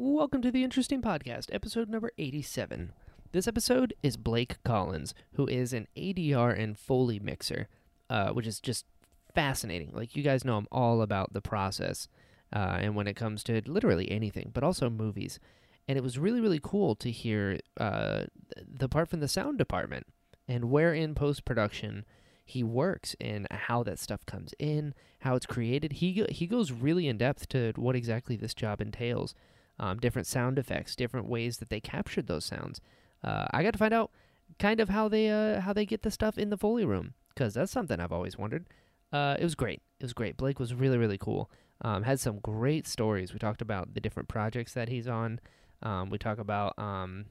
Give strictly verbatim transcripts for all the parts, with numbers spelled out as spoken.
Welcome to the Interesting Podcast, episode number eighty-seven. This episode is Blake Collins, who is an A D R and Foley mixer, uh, which is just fascinating. Like, you guys know I'm all about the process, uh, and when it comes to literally anything, but also movies. And it was really, really cool to hear uh, the part from the sound department and where in post-production he works and how that stuff comes in, how it's created. He, he goes really in-depth to what exactly this job entails. Um, different sound effects, different ways that they captured those sounds. Uh, I got to find out kind of how they uh, how they get the stuff in the Foley room, because that's something I've always wondered. Uh, it was great. It was great. Blake was really, really cool. Um, had some great stories. We talked about the different projects that he's on. Um, we talk about um,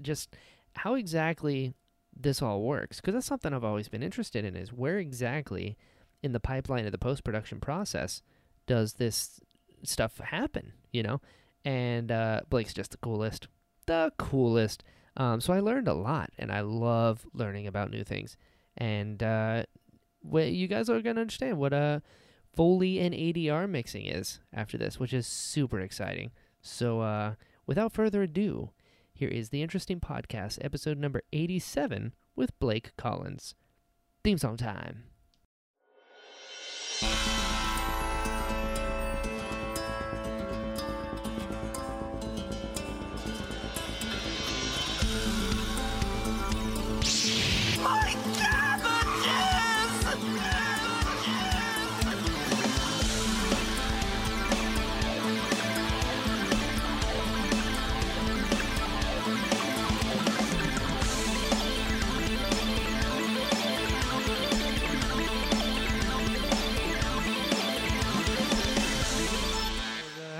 just how exactly this all works, because that's something I've always been interested in, is where exactly in the pipeline of the post-production process does this stuff happen, you know? And uh, Blake's just the coolest, the coolest. Um, so I learned a lot, and I love learning about new things. And uh, you guys are going to understand what uh, Foley and A D R mixing is after this, which is super exciting. So uh, without further ado, here is the Interesting Podcast, episode number eighty-seven with Blake Collins. Theme song time.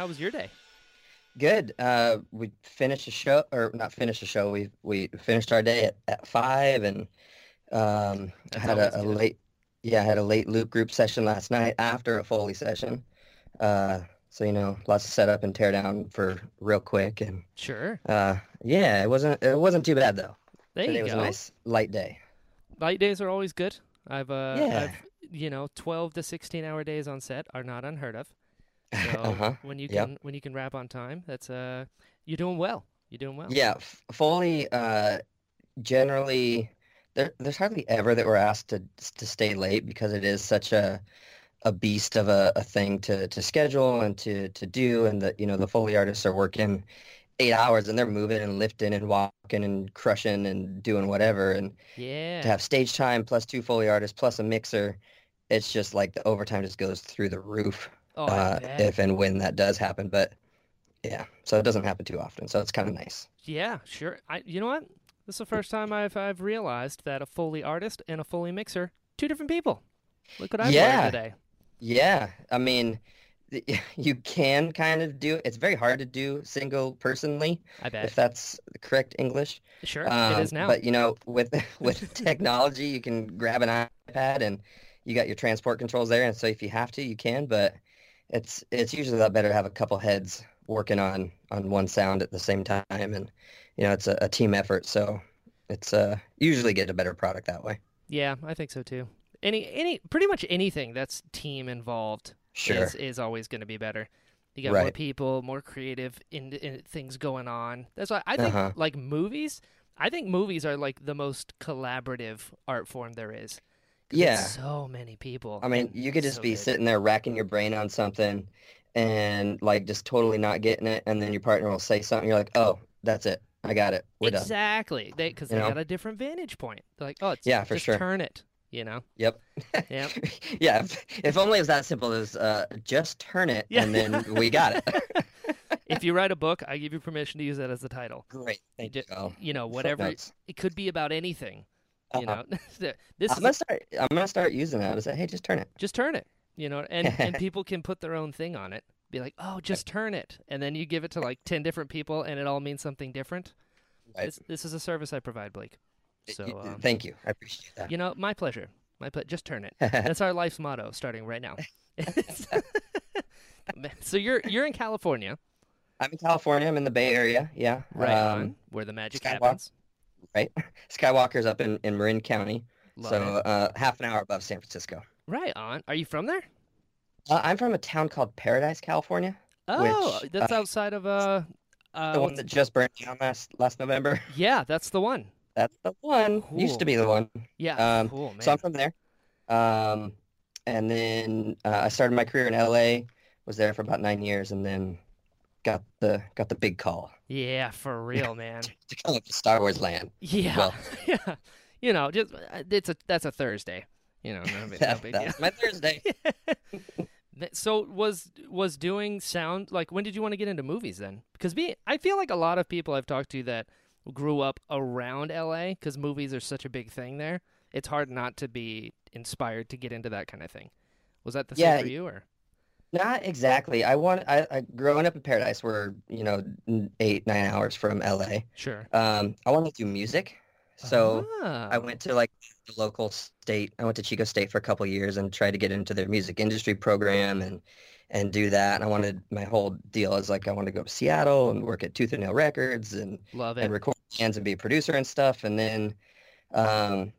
Was your day good? Uh we finished the show, or not finished the show, we we finished our day at, at five, and um I had a, a late yeah I had a late loop group session last night after a Foley session, uh so you know, lots of setup and tear down for real quick. And sure, uh yeah, it wasn't it wasn't too bad though. There you go. It was a nice light day. Light days are always good. I've uh yeah. I've, you know, twelve to sixteen hour days on set are not unheard of. So uh-huh. when you can yep. when you can wrap on time, that's uh you're doing well. You're doing well. Yeah, Foley. Uh, generally, there, there's hardly ever that we're asked to to stay late, because it is such a a beast of a, a thing to, to schedule and to, to do, and the you know the Foley artists are working eight hours and they're moving and lifting and walking and crushing and doing whatever, and yeah, to have stage time plus two Foley artists plus a mixer, it's just like the overtime just goes through the roof. Oh, uh, if and when that does happen, but yeah, so it doesn't happen too often, so it's kind of nice. Yeah, sure. I, you know what? This is the first time I've I've realized that a Foley artist and a Foley mixer, two different people. Look what I've yeah. learned today. Yeah, I mean, you can kind of do, it's very hard to do single personally, I bet. If that's the correct English. Sure, um, it is now. But you know, with with technology, you can grab an iPad and you got your transport controls there, and so if you have to, you can, but... It's it's usually a lot better to have a couple heads working on, on one sound at the same time, and you know, it's a, a team effort, so it's uh usually get a better product that way. Yeah, I think so too. Any any pretty much anything that's team involved sure. is is always going to be better. You got right. more people, more creative in, in things going on. That's why I think uh-huh. like movies. I think movies are like the most collaborative art form there is. Yeah, so many people. I mean, you could just so be good. sitting there racking your brain on something and like just totally not getting it, and then your partner will say something, you're like, oh, that's it, I got it, we're exactly. done. Exactly, they, because they know? got a different vantage point. They're like, oh, it's, yeah, for just sure. turn it, you know? Yep. Yep. Yeah, if, if only it was that simple as uh, just turn it, yeah. and then we got it. If you write a book, I give you permission to use that as the title. Great, thank you. You, you know, whatever, it, it could be about anything. You know, uh-huh. this I'm gonna start. I'm gonna start using that. I say, hey, just turn it. Just turn it. You know, and and people can put their own thing on it. Be like, oh, just turn it, and then you give it to like ten different people, and it all means something different. Right. This, this is a service I provide, Blake. So um, thank you. I appreciate that. You know, my pleasure. My ple- Just turn it. That's our life's motto, starting right now. So you're you're in California. I'm in California. I'm in the Bay Area. Yeah. Right um, on where the magic Skywalk. happens. Right, Skywalker's up in, in Marin County, Love so uh, half an hour above San Francisco. Right on. Are you from there? Uh, I'm from a town called Paradise, California. Oh, which, that's uh, outside of uh, Um, the one that just burned down last last November. Yeah, that's the one. That's the one. Cool. Used to be the one. Yeah. Um, cool, man. So I'm from there. Um, and then uh, I started my career in L A. Was there for about nine years, and then got the got the big call. Yeah, for real, man. To come up to Star Wars land. Yeah. Well. Yeah. You know, just it's a that's a Thursday. You know, no big, that, no big deal. That's my Thursday. So was was doing sound, like, when did you want to get into movies then? Because me, I feel like a lot of people I've talked to that grew up around L A, because movies are such a big thing there, it's hard not to be inspired to get into that kind of thing. Was that the yeah, same for you, or? Not exactly. I want. I, I growing up in Paradise, we're you know eight nine hours from L A. Sure. Um, I wanted to do music, so ah. I went to like the local state. I went to Chico State for a couple of years and tried to get into their music industry program and and do that. And I wanted, my whole deal is like I wanted to go to Seattle and work at Tooth and Nail Records and Love it. and record bands and be a producer and stuff. And then, um,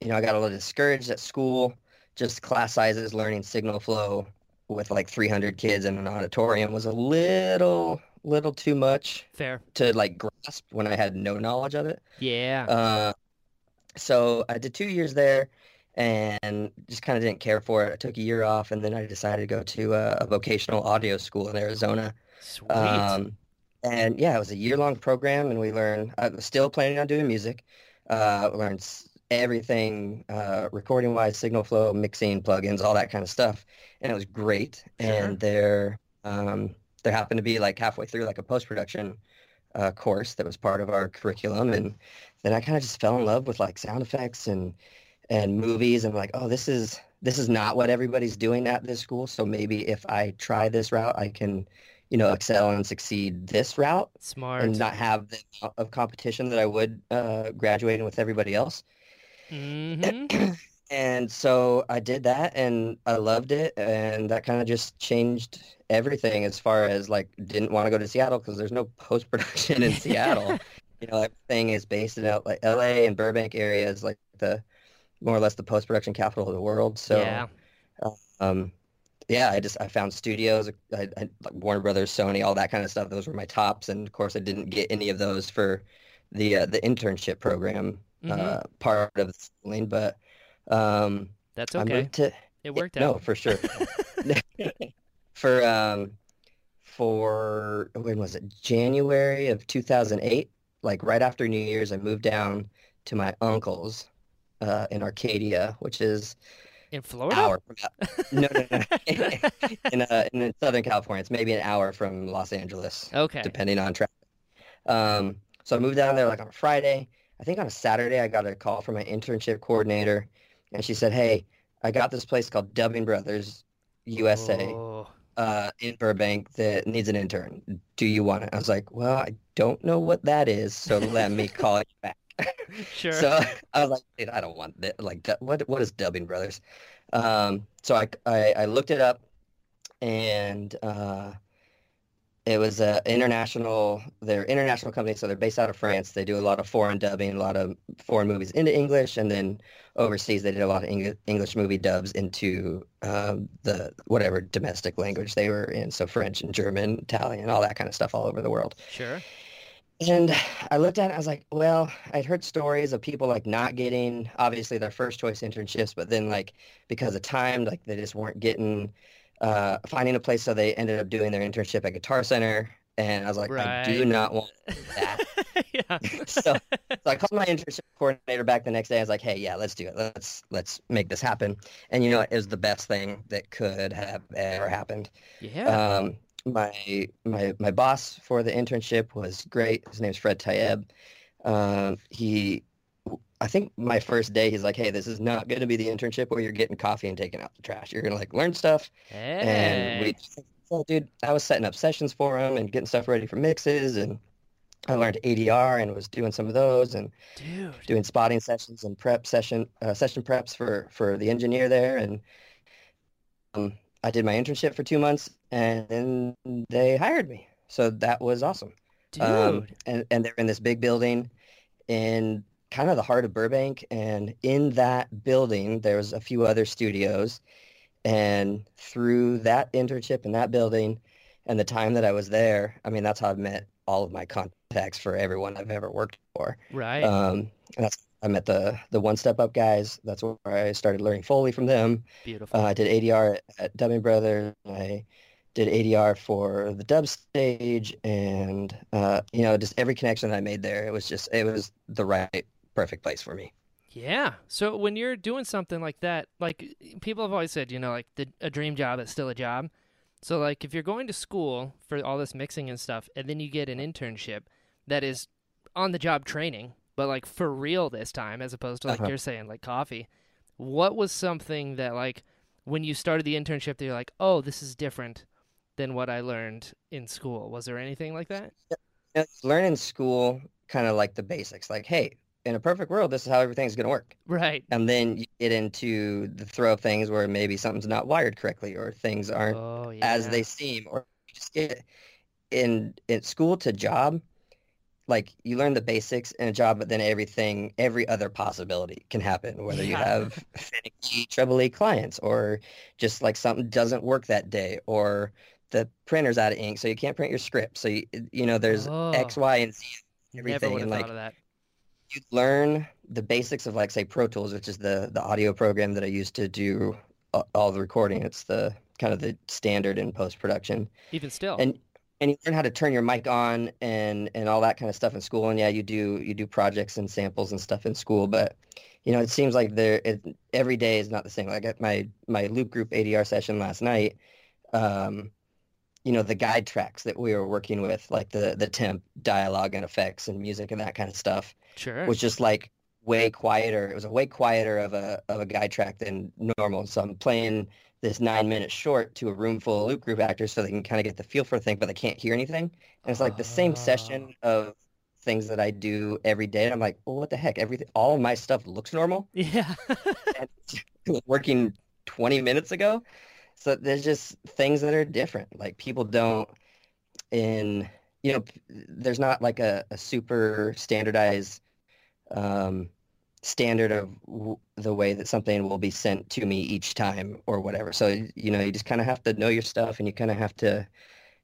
you know, I got a little discouraged at school, just class sizes, learning signal flow with like three hundred kids in an auditorium was a little, little too much. Fair. To like grasp when I had no knowledge of it. Yeah. Uh, so I did two years there and just kind of didn't care for it. I took a year off, and then I decided to go to a, a vocational audio school in Arizona. Sweet. Um, and yeah, it was a year-long program, and we learned, I was still planning on doing music. Uh, we learned everything uh, recording-wise, signal flow, mixing, plugins, all that kind of stuff. And it was great. Sure. And there, um, there happened to be like halfway through like a post-production uh, course that was part of our curriculum. And then I kind of just fell in love with like sound effects and and movies. And like, oh, this is this is not what everybody's doing at this school. So maybe if I try this route, I can, you know, excel and succeed this route. Smart. And not have the amount of competition that I would uh, graduating with everybody else. Mm-hmm. And so I did that, and I loved it, and that kind of just changed everything as far as, like, didn't want to go to Seattle because there's no post-production in Seattle. You know, everything is based in like L A and Burbank area is, like, the more or less the post-production capital of the world. So, yeah, um, yeah I just I found studios, I, I, like Warner Brothers, Sony, all that kind of stuff. Those were my tops, and, of course, I didn't get any of those for the uh, the internship program uh, mm-hmm. part of the schooling, but um, that's okay. To, it worked it, out. No, for sure. For um, for when was it? January of two thousand eight, like right after New Year's, I moved down to my uncle's uh, in Arcadia, which is in Florida. Hour from, no, no, no. in uh, in Southern California, it's maybe an hour from Los Angeles. Okay, depending on traffic. Um, so I moved down there like on a Friday. I think on a Saturday, I got a call from my internship coordinator, and she said, hey, I got this place called Dubbing Brothers U S A oh. uh, in Burbank that needs an intern. Do you want it? I was like, well, I don't know what that is, so let me call you back. Sure. So I was like, dude, I don't want that. Like, what? What is Dubbing Brothers? Um, so I, I, I looked it up, and uh, it was a international, they're international company, so they're based out of France. They do a lot of foreign dubbing, a lot of foreign movies into English, and then overseas they did a lot of Eng- English movie dubs into um, the whatever domestic language they were in, so French and German, Italian, all that kind of stuff all over the world. Sure. And I looked at it, I was like, well, I'd heard stories of people, like, not getting, obviously, their first choice internships, but then, like, because of time, like, they just weren't getting... Uh, finding a place, so they ended up doing their internship at Guitar Center, and I was like, right. I do not want that. so, so I called my internship coordinator back the next day. I was like, hey, yeah, let's do it. Let's let's make this happen. And you know, it was the best thing that could have ever happened. Yeah. Um, my my my boss for the internship was great. His name's Fred Tayeb. Um, he, I think my first day, he's like, hey, this is not going to be the internship where you're getting coffee and taking out the trash. You're going to, like, learn stuff. Hey. And we, well, dude, I was setting up sessions for him and getting stuff ready for mixes, and I learned A D R and was doing some of those, and dude. doing spotting sessions and prep session, uh, session preps for, for the engineer there. And um, I did my internship for two months, and then they hired me. So that was awesome. Dude. Um, and, and they're in this big building in kind of the heart of Burbank, and in that building there was a few other studios, and through that internship in that building And the time that I was there, I mean, that's how I've met all of my contacts for everyone I've ever worked for. Right. Um, and that's, I met the the One Step Up guys. That's where I started learning Foley from them. Beautiful. Uh, I did A D R at, at Dubbing Brothers. I did A D R for the dub stage, and uh, you know, just every connection that I made there, it was just it was the right perfect place for me. Yeah. So when you're doing something like that, like people have always said, you know, like the, a dream job is still a job. So like if you're going to school for all this mixing and stuff, and then you get an internship that is on the job training, but like for real this time, as opposed to like uh-huh. you're saying, like coffee, what was something that like when you started the internship that you're like, oh, this is different than what I learned in school? Was there anything like that? Yeah. Learn in school kind of like the basics, like, hey, in a perfect world, this is how everything's going to work. Right. And then you get into the throw of things where maybe something's not wired correctly or things aren't oh, yeah. as they seem, or you just get in, in school to job. Like you learn the basics in a job, but then everything, every other possibility can happen, whether yeah. you have finicky, treble E clients or just like something doesn't work that day or the printer's out of ink, so you can't print your script. So, you, you know, there's oh. X, Y, and Z, everything. Never would have and, thought like, of that. You learn the basics of, like, say, Pro Tools, which is the, the audio program that I use to do all the recording. It's the kind of the standard in post-production. Even still. And and you learn how to turn your mic on and, and all that kind of stuff in school. And, yeah, you do you do projects and samples and stuff in school. But, you know, it seems like there it, every day is not the same. Like, at my, my loop group A D R session last night, um, you know, the guide tracks that we were working with, like the, the temp, dialogue and effects and music and that kind of stuff. Sure. Was just like way quieter. It was a way quieter of a of a guide track than normal. So I'm playing this nine minute short to a room full of loop group actors so they can kind of get the feel for things, but they can't hear anything. And it's like uh... the same session of things that I do every day. And I'm like, well, what the heck? Everything, all of my stuff looks normal. Yeah. And working twenty minutes ago. So there's just things that are different. Like people don't in, you know, there's not like a, a super standardized um standard of w- the way that something will be sent to me each time or whatever. So, you know, you just kind of have to know your stuff and you kind of have to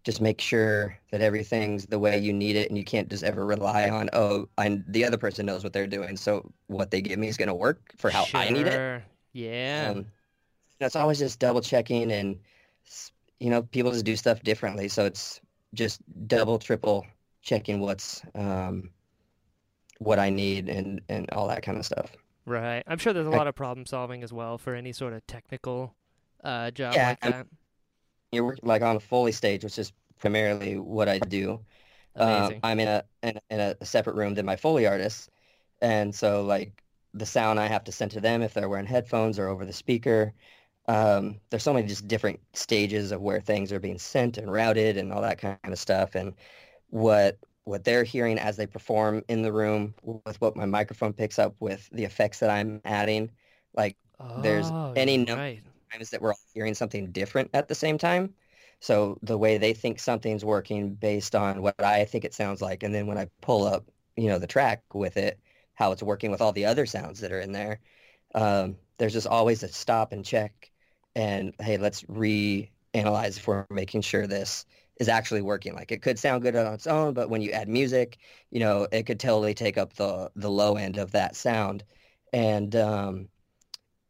just make sure that everything's the way you need it. And you can't just ever rely on, oh, I the other person knows what they're doing, so what they give me is going to work for how sure. I need it. Yeah. Um, it's always just double checking and, you know, people just do stuff differently. So it's just double, triple checking what's, um, what I need and, and all that kind of stuff. Right. I'm sure there's a lot of problem solving as well for any sort of technical uh, job yeah, like that. I'm, you're working like on a Foley stage, which is primarily what I do. Um, I'm in a in, in a separate room than my Foley artists, and so like the sound I have to send to them if they're wearing headphones or over the speaker. Um, there's so many just different stages of where things are being sent and routed and all that kind of stuff, and what. what they're hearing as they perform in the room with what my microphone picks up with the effects that I'm adding. Like oh, there's any number right. of times that we're all hearing something different at the same time. So the way they think something's working based on what I think it sounds like. And then when I pull up, you know, the track with it, how it's working with all the other sounds that are in there. Um, there's just always a stop and check and, hey, let's reanalyze if we're making sure this is actually working. Like it could sound good on its own, but when you add music, you know, it could totally take up the the low end of that sound. And um,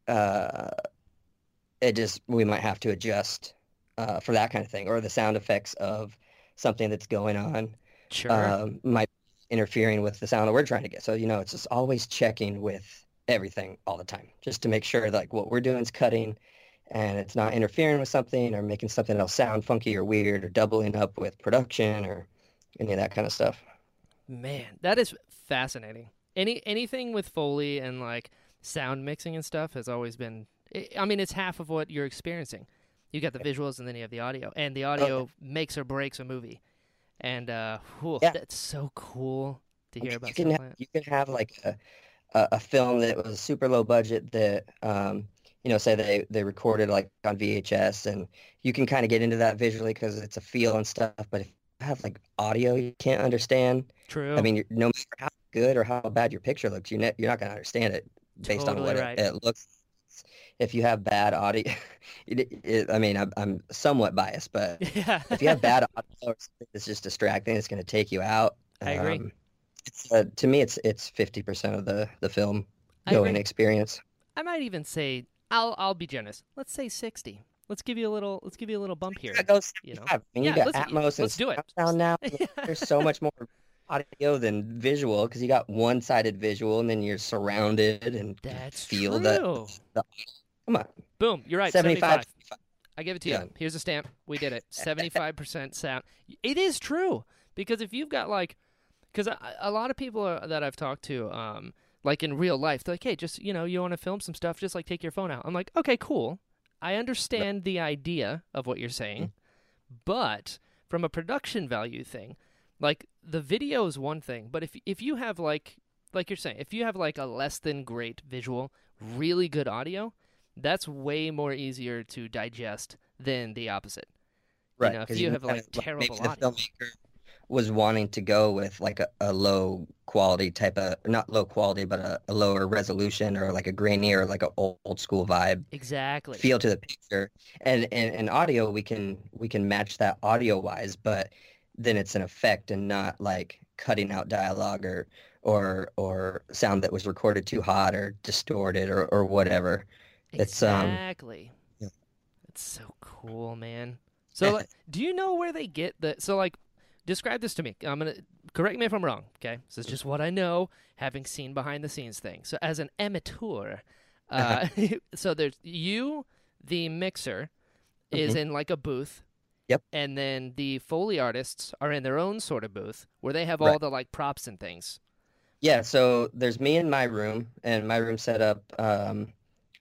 uh, it just, we might have to adjust uh, for that kind of thing, or the sound effects of something that's going on sure. um, might be interfering with the sound that we're trying to get. So, you know, it's just always checking with everything all the time, just to make sure that, like what we're doing is cutting and it's not interfering with something or making something else sound funky or weird or doubling up with production or any of that kind of stuff. Man, that is fascinating. Any Anything with Foley and like sound mixing and stuff has always been, I mean, it's half of what you're experiencing. You got the visuals and then you have the audio, and the audio oh. makes or breaks a movie. And uh, whew, yeah. that's so cool to hear I mean, about. You can, have, you can have like a, a, a film that was super low budget that, um, you know, say they, they recorded like on V H S, and you can kind of get into that visually because it's a feel and stuff. But if you have like audio you can't understand. True. I mean, you're, no matter how good or how bad your picture looks, you ne- you're not going to understand it based totally on what right. it, it looks if you have bad audio, it, it, I mean, I'm, I'm somewhat biased, but yeah. if you have bad audio, it's just distracting. It's going to take you out. I agree. Um, uh, to me, it's it's fifty percent of the the film going experience. I might even say I'll I'll be generous. Let's say sixty. Let's give you a little. Let's give you a little bump here. Yeah, you know, I mean, yeah, you got Atmos and sound now. Yeah. There's so much more audio than visual, because you got one-sided visual, and then you're surrounded and That's feel the, the. Come on. Boom. You're right. Seventy-five. seventy-five. I give it to yeah. you. Here's a stamp. We did it. Seventy-five percent sound. It is true, because if you've got like, because a lot of people are, that I've talked to, um, like in real life, they're like, hey, just you know, you want to film some stuff, just like take your phone out. I'm like, okay, cool. I understand the idea of what you're saying, mm-hmm. but from a production value thing, like the video is one thing, but if if you have like like you're saying, if you have like a less than great visual, really good audio, that's way more easier to digest than the opposite. Right. You know, if you, you have like of, terrible maybe audio. The filmmaker was wanting to go with like a, a low quality type of, not low quality, but a, a lower resolution, or like a grainier, like an old, old school vibe. Exactly. Feel to the picture. And, and and audio, we can we can match that audio wise, but then it's an effect and not like cutting out dialogue or or or sound that was recorded too hot or distorted or, or whatever. Exactly. It's, um, yeah. It's so cool, man. So like, do you know where they get the, so like, describe this to me. I'm gonna correct me if I'm wrong. Okay, this is just what I know, having seen behind the scenes things. So as an amateur, uh, so there's you, the mixer, is mm-hmm. in like a booth. Yep. And then the Foley artists are in their own sort of booth where they have right. all the like props and things. Yeah. So there's me in my room, and my room set up. Um,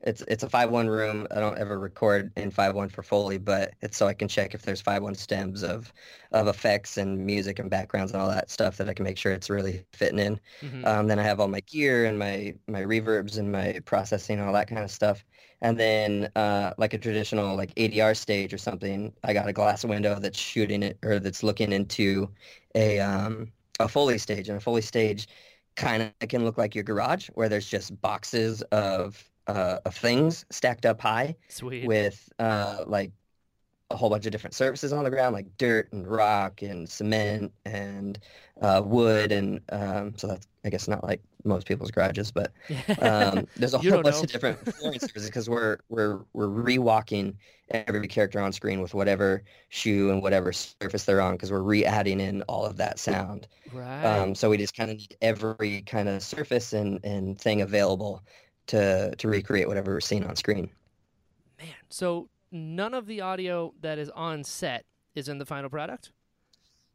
It's it's a five one room. I don't ever record in five one for Foley, but it's so I can check if there's five one stems of of effects and music and backgrounds and all that stuff, that I can make sure it's really fitting in. Mm-hmm. Um, then I have all my gear and my, my reverbs and my processing and all that kind of stuff. And then uh, like a traditional like A D R stage or something, I got a glass window that's shooting it, or that's looking into a um, a Foley stage. And a Foley stage kind of can look like your garage, where there's just boxes of Uh, of things stacked up high. Sweet. With uh, like a whole bunch of different surfaces on the ground, like dirt and rock and cement and uh, wood, and um, so that's, I guess, not like most people's garages, but um, there's a whole bunch know. of different flooring surfaces, because we're we're we're rewalking every character on screen with whatever shoe and whatever surface they're on, because we're re-adding in all of that sound. Right. Um, so we just kind of need every kind of surface and and thing available to to recreate whatever we're seeing on screen. Man, so none of the audio that is on set is in the final product?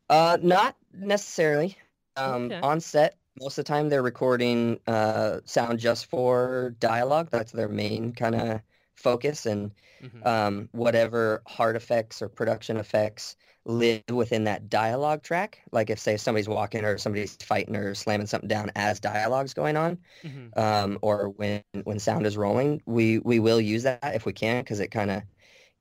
Uh, not necessarily. Um, okay. On set, most of the time they're recording uh, sound just for dialogue. That's their main kind of focus, and mm-hmm. um, whatever hard effects or production effects live within that dialogue track. Like if, say, somebody's walking or somebody's fighting or slamming something down as dialogue's going on, mm-hmm. um, or when, when sound is rolling, we, we will use that if we can, because it kind of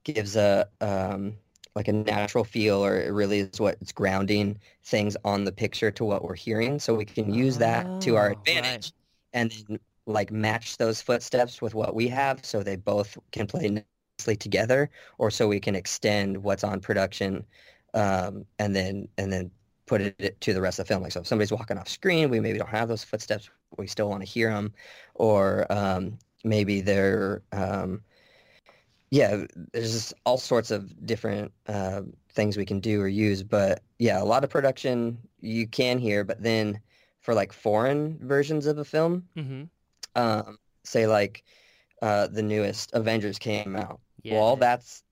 gives a um, like a natural feel, or it really is what's grounding things on the picture to what we're hearing. So we can use that oh, to our advantage, right. and then like match those footsteps with what we have, so they both can play nicely together, or so we can extend what's on production. Um, and then and then put it to the rest of the film. Like, so if somebody's walking off screen, we maybe don't have those footsteps, we still want to hear them, or um, maybe they're um, yeah. There's just all sorts of different uh, things we can do or use, but yeah, a lot of production you can hear. But then for like foreign versions of a film, mm-hmm. um, say like uh, the newest Avengers came out. Yeah. Well, that's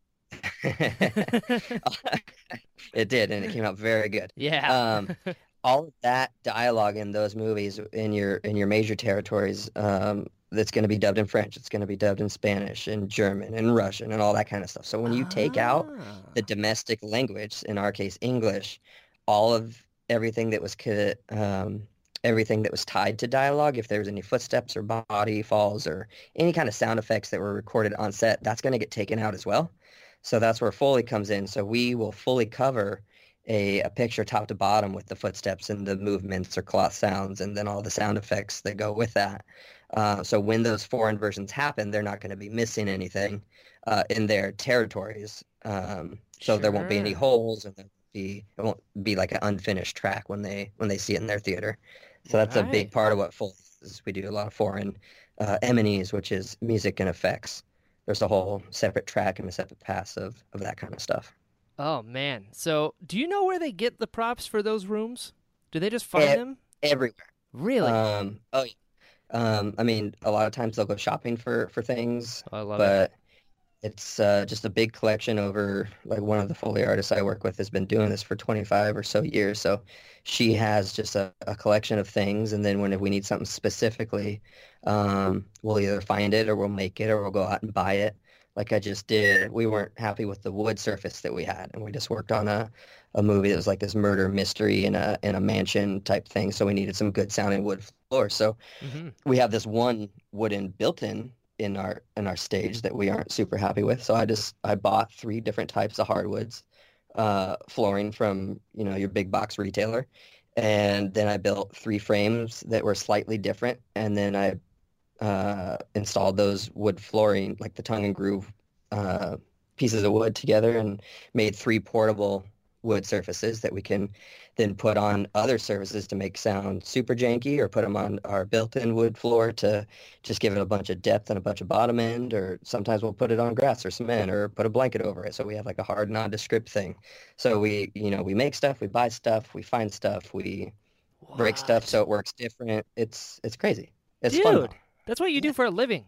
it did, and it came out very good. Yeah. Um, all of that dialogue in those movies, in your in your major territories, um, that's going to be dubbed in French, it's going to be dubbed in Spanish and German and Russian and all that kind of stuff. So when you ah. take out the domestic language, in our case English, all of everything that was um, everything that was tied to dialogue, if there was any footsteps or body falls or any kind of sound effects that were recorded on set, that's going to get taken out as well. So that's where Foley comes in. So we will fully cover a, a picture top to bottom with the footsteps and the movements or cloth sounds and then all the sound effects that go with that. Uh, so when those foreign versions happen, they're not going to be missing anything uh, in their territories. Um, so sure. there won't be any holes, and be, it won't be like an unfinished track when they when they see it in their theater. So that's right. a big part of what Full is. We do a lot of foreign uh, M and Es, which is music and effects. There's a whole separate track and a separate pass of, of that kind of stuff. Oh, man. So do you know where they get the props for those rooms? Do they just find e- them? Everywhere. Really? Um, oh, yeah. Um, I mean, a lot of times they'll go shopping for, for things, oh, I love but it. it's uh, just a big collection over, like, one of the Foley artists I work with has been doing this for twenty-five or so years, so she has just a, a collection of things, and then when we need something specifically, um, we'll either find it or we'll make it or we'll go out and buy it. Like I just did, we weren't happy with the wood surface that we had, and we just worked on a, a movie that was like this murder mystery in a in a mansion type thing, so we needed some good sounding wood floor. So mm-hmm. we have this one wooden built-in in our in our stage that we aren't super happy with. So I just I bought three different types of hardwoods, uh, flooring from, you know, your big box retailer, and then I built three frames that were slightly different, and then I uh installed those wood flooring, like the tongue and groove uh pieces of wood together, and made three portable wood surfaces that we can then put on other surfaces to make sound super janky, or put them on our built-in wood floor to just give it a bunch of depth and a bunch of bottom end, or sometimes we'll put it on grass or cement or put a blanket over it, so we have like a hard nondescript thing. So we, you know, we make stuff, we buy stuff, we find stuff, we what? break stuff so it works different. It's it's crazy. It's Dude. fun. That's what you do for a living.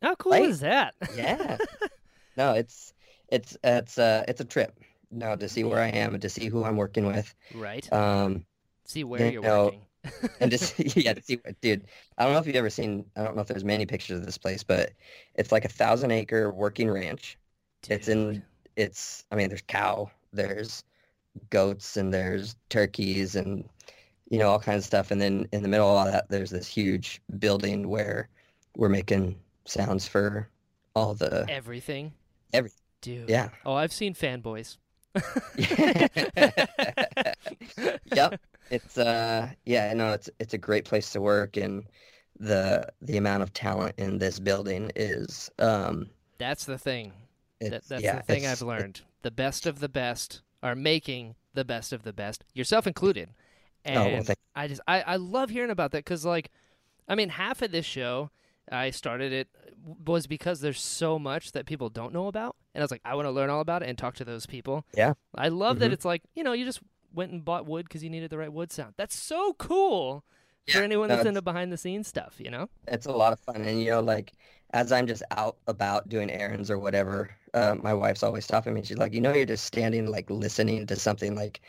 How cool like, is that? Yeah. No, it's it's it's uh it's a trip. Now to see where I am and to see who I'm working with. Right. Um, see where then, you're you know, working. And just yeah, to see what, dude. I don't know if you've ever seen. I don't know if there's many pictures of this place, but it's like a thousand acre working ranch. Dude. It's in. It's. I mean, there's cow, there's goats, and there's turkeys, and you know, all kinds of stuff. And then in the middle of all that, there's this huge building where we're making sounds for all the... Everything? Everything. Dude. Yeah. Oh, I've seen Fanboys. Yep. It's, uh, yeah, no, it's it's a great place to work, and the the amount of talent in this building is... Um, that's the thing. That, that's yeah, the thing I've learned. The best of the best are making the best of the best, yourself included. And oh, well, thank you. I just, I, I love hearing about that, because, like, I mean, half of this show... I started it was because there's so much that people don't know about. And I was like, I want to learn all about it and talk to those people. Yeah. I love mm-hmm. that it's like, you know, you just went and bought wood because you needed the right wood sound. That's so cool yeah. for anyone no, that's into behind-the-scenes stuff, you know? It's a lot of fun. And, you know, like, as I'm just out about doing errands or whatever, uh, my wife's always stopping me. She's like, you know, you're just standing, like, listening to something. Like,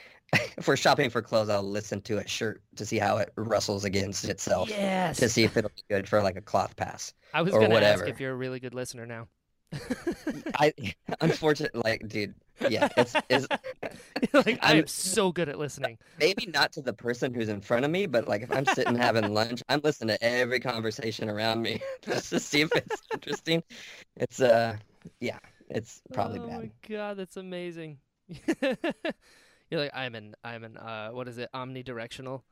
if we're shopping for clothes, I'll listen to a shirt to see how it rustles against itself. Yes. To see if it'll be good for, like, a cloth pass I was going to ask if you're a really good listener now. I, unfortunately, like, dude, yeah. It's, it's, like, I'm, I'm so good at listening. Maybe not to the person who's in front of me, but, like, if I'm sitting having lunch, I'm listening to every conversation around me just to see if it's interesting. It's, uh, yeah, it's probably oh bad. Oh, my God, that's amazing. You're like, I'm an, I'm an, uh, what is it, omnidirectional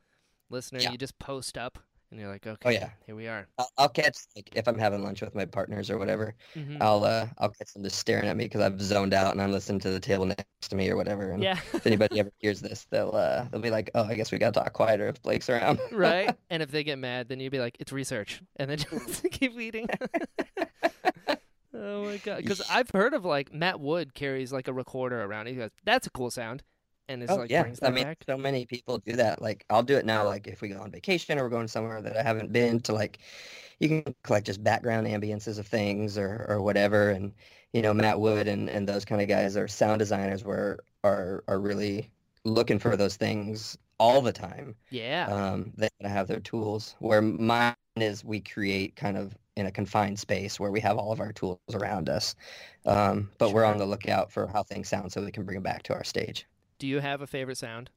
listener. Yeah. You just post up, and you're like, okay, oh, yeah. here we are. I'll, I'll catch, like, if I'm having lunch with my partners or whatever, mm-hmm. I'll, uh, I'll catch them just staring at me because I've zoned out and I'm listening to the table next to me or whatever. And yeah. if anybody ever hears this, they'll, uh, they'll be like, oh, I guess we got to talk quieter if Blake's around. Right. And if they get mad, then you'd be like, it's research. And then just keep eating. Oh, my God. Because I've heard of, like, Matt Wood carries, like, a recorder around. He goes, that's a cool sound. And it's oh, like, yeah. brings that I mean, back. So many people do that. Like, I'll do it now. Like, if we go on vacation or we're going somewhere that I haven't been to, like, you can collect just background ambiences of things or, or whatever. And, you know, Matt Wood and, and those kind of guys are sound designers where are, are really looking for those things all the time. Yeah. Um, they have their tools, where mine is we create kind of in a confined space where we have all of our tools around us. Um, but sure. we're on the lookout for how things sound so we can bring them back to our stage. Do you have a favorite sound?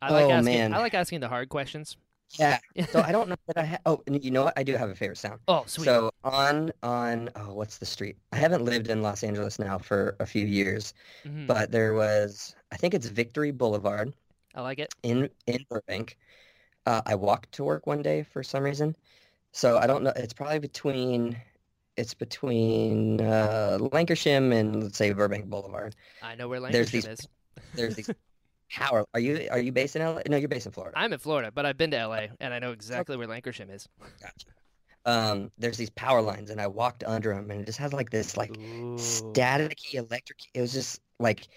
I like oh, asking, man. I like asking the hard questions. Yeah. So I don't know that I have. Oh, you know what? I do have a favorite sound. Oh, sweet. So on, on, oh, what's the street? I haven't lived in Los Angeles now for a few years, mm-hmm. but there was, I think it's Victory Boulevard. I like it. In in Burbank. Uh, I walked to work one day for some reason. So I don't know. It's probably between, it's between uh, Lancashire and, let's say, Burbank Boulevard. I know where Lancashire there's these, is. There's these power. Are you are you based in L A? No, you're based in Florida. I'm in Florida, but I've been to L A, and I know exactly where Lancashire is. Gotcha. Um, there's these power lines, and I walked under them, and it just has like this like Ooh. staticky electric. It was just like,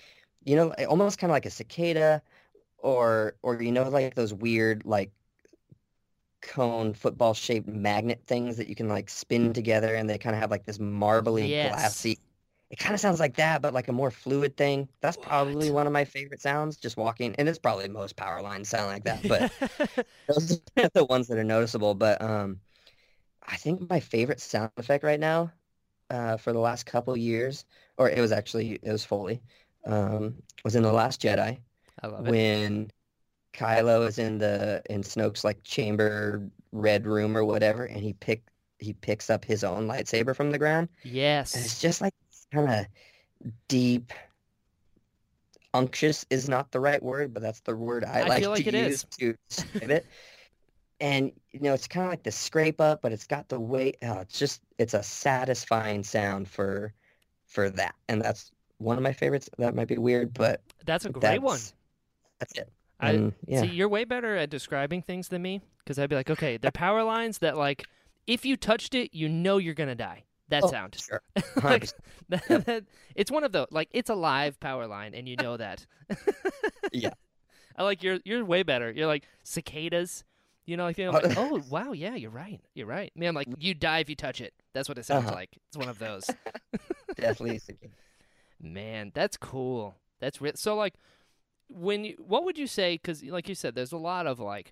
you know, almost kind of like a cicada, or or you know, like those weird like cone football shaped magnet things that you can like spin together, and they kind of have like this marbly yes. glassy. It kind of sounds like that, but like a more fluid thing. That's what? probably one of my favorite sounds, just walking. And it's probably most power lines sound like that, but those are the ones that are noticeable. But um, I think my favorite sound effect right now uh, for the last couple years, or it was actually, it was Foley, um, was in The Last Jedi. I love it. When Kylo is in the in Snoke's like chamber, red room or whatever, and he pick he picks up his own lightsaber from the ground. Yes. And it's just like kind of deep. Unctuous is not the right word, but that's the word I, I like feel like to it use is. to describe it. And you know, it's kind of like the scrape up, but it's got the weight. Oh, it's just it's a satisfying sound for for that, and that's one of my favorites. That might be weird, but that's a great that's, one. That's it. I um, yeah. see you're way better at describing things than me, because I'd be like, okay, they're power lines that like if you touched it, you know you're gonna die. That oh, sound. Sure. like, that, that, it's one of those, like, it's a live power line, and you know that. yeah. I like, you're you're way better. You're like, cicadas. You know, like, you know, like, oh, wow, yeah, you're right. You're right. Man, like, you die if you touch it. That's what it sounds uh-huh. like. It's one of those. Definitely a cicada. Man, that's cool. That's re- So, like, when you, what would you say, because, like you said, there's a lot of, like,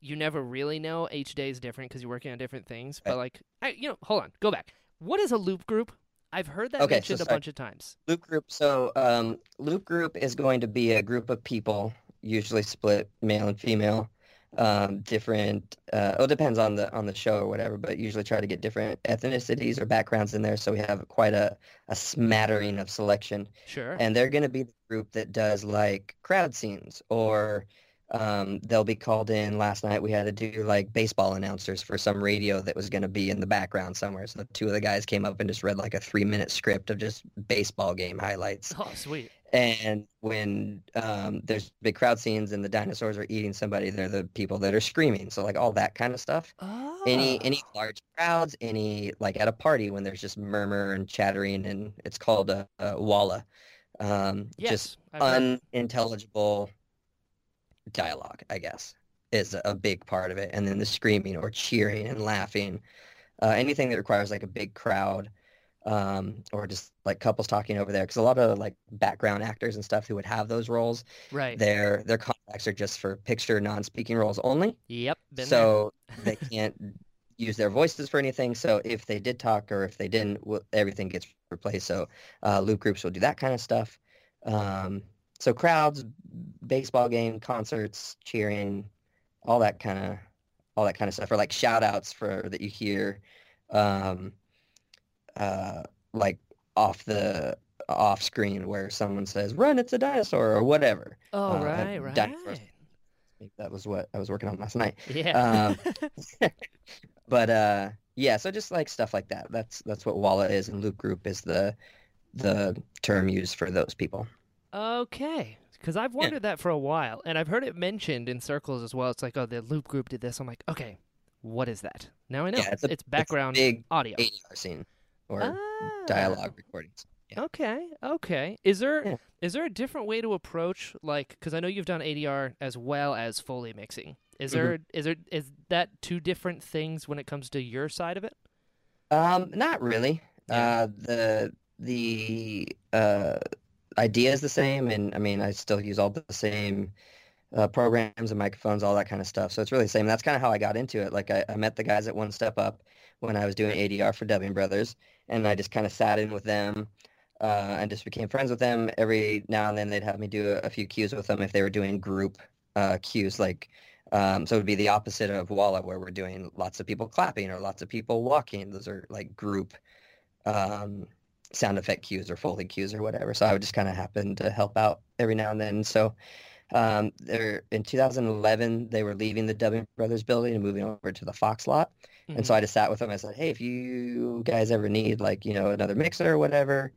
you never really know. Each day is different because you're working on different things. Right. But, like, I, you know, hold on. Go back. What is a loop group? I've heard that okay, mentioned so a bunch of times. Loop group. So um, loop group is going to be a group of people, usually split male and female, um, different. Uh, oh, it depends on the on the show or whatever, but usually try to get different ethnicities or backgrounds in there, so we have quite a, a smattering of selection. Sure. And they're going to be the group that does like crowd scenes, or um, they'll be called in. Last night we had to do like baseball announcers for some radio that was going to be in the background somewhere. So two of the guys came up and just read like a three minute script of just baseball game highlights. Oh, sweet. And when um, there's big crowd scenes and the dinosaurs are eating somebody, they're the people that are screaming. So like all that kind of stuff. Oh. Any, any large crowds, any like at a party when there's just murmur and chattering, and it's called a, a walla. Um, yes, just unintelligible dialogue, I guess, is a big part of it. And then the screaming or cheering and laughing, uh, anything that requires like a big crowd, um, or just like couples talking over there, because a lot of like background actors and stuff who would have those roles, right, their their contracts are just for picture non-speaking roles only. Yep. So they can't use their voices for anything. So if they did talk or if they didn't, well, everything gets replaced. So uh, loop groups will do that kind of stuff. Um, So crowds, baseball game, concerts, cheering, all that kind of, all that kind of stuff, or like shout outs for that you hear, um, uh, like off the off screen where someone says, "Run, it's a dinosaur" or whatever. Oh uh, right, right. Dinosaurs. That was what I was working on last night. Yeah. Um, but uh, yeah, so just like stuff like that. That's that's what Walla is, and loop group is the the term used for those people. Okay, because I've wondered yeah. that for a while, and I've heard it mentioned in circles as well. It's like, oh, the loop group did this. I'm like, okay, what is that? Now I know. Yeah, it's, a, it's background it's a big audio. A D R scene or ah. dialogue recordings. Yeah. Okay, okay. Is there yeah. is there a different way to approach, like, because I know you've done A D R as well as Foley mixing. Is mm-hmm. there is there is that two different things when it comes to your side of it? Um, not really. Yeah. Uh, the the uh. idea is the same, and I mean, I still use all the same uh, programs and microphones, all that kind of stuff. So it's really the same. That's kind of how I got into it. Like I, I met the guys at One Step Up when I was doing A D R for Dubbing Brothers, and I just kind of sat in with them uh, and just became friends with them. Every now and then they'd have me do a, a few cues with them if they were doing group uh, cues. Like um, so it would be the opposite of Walla, where we're doing lots of people clapping or lots of people walking. Those are like group um, sound effect cues or Foley cues or whatever. So I would just kind of happen to help out every now and then. So um, there, in two thousand eleven, they were leaving the Dubbing Brothers building and moving over to the Fox lot. Mm-hmm. And so I just sat with them. I said, hey, if you guys ever need, like, you know, another mixer or whatever,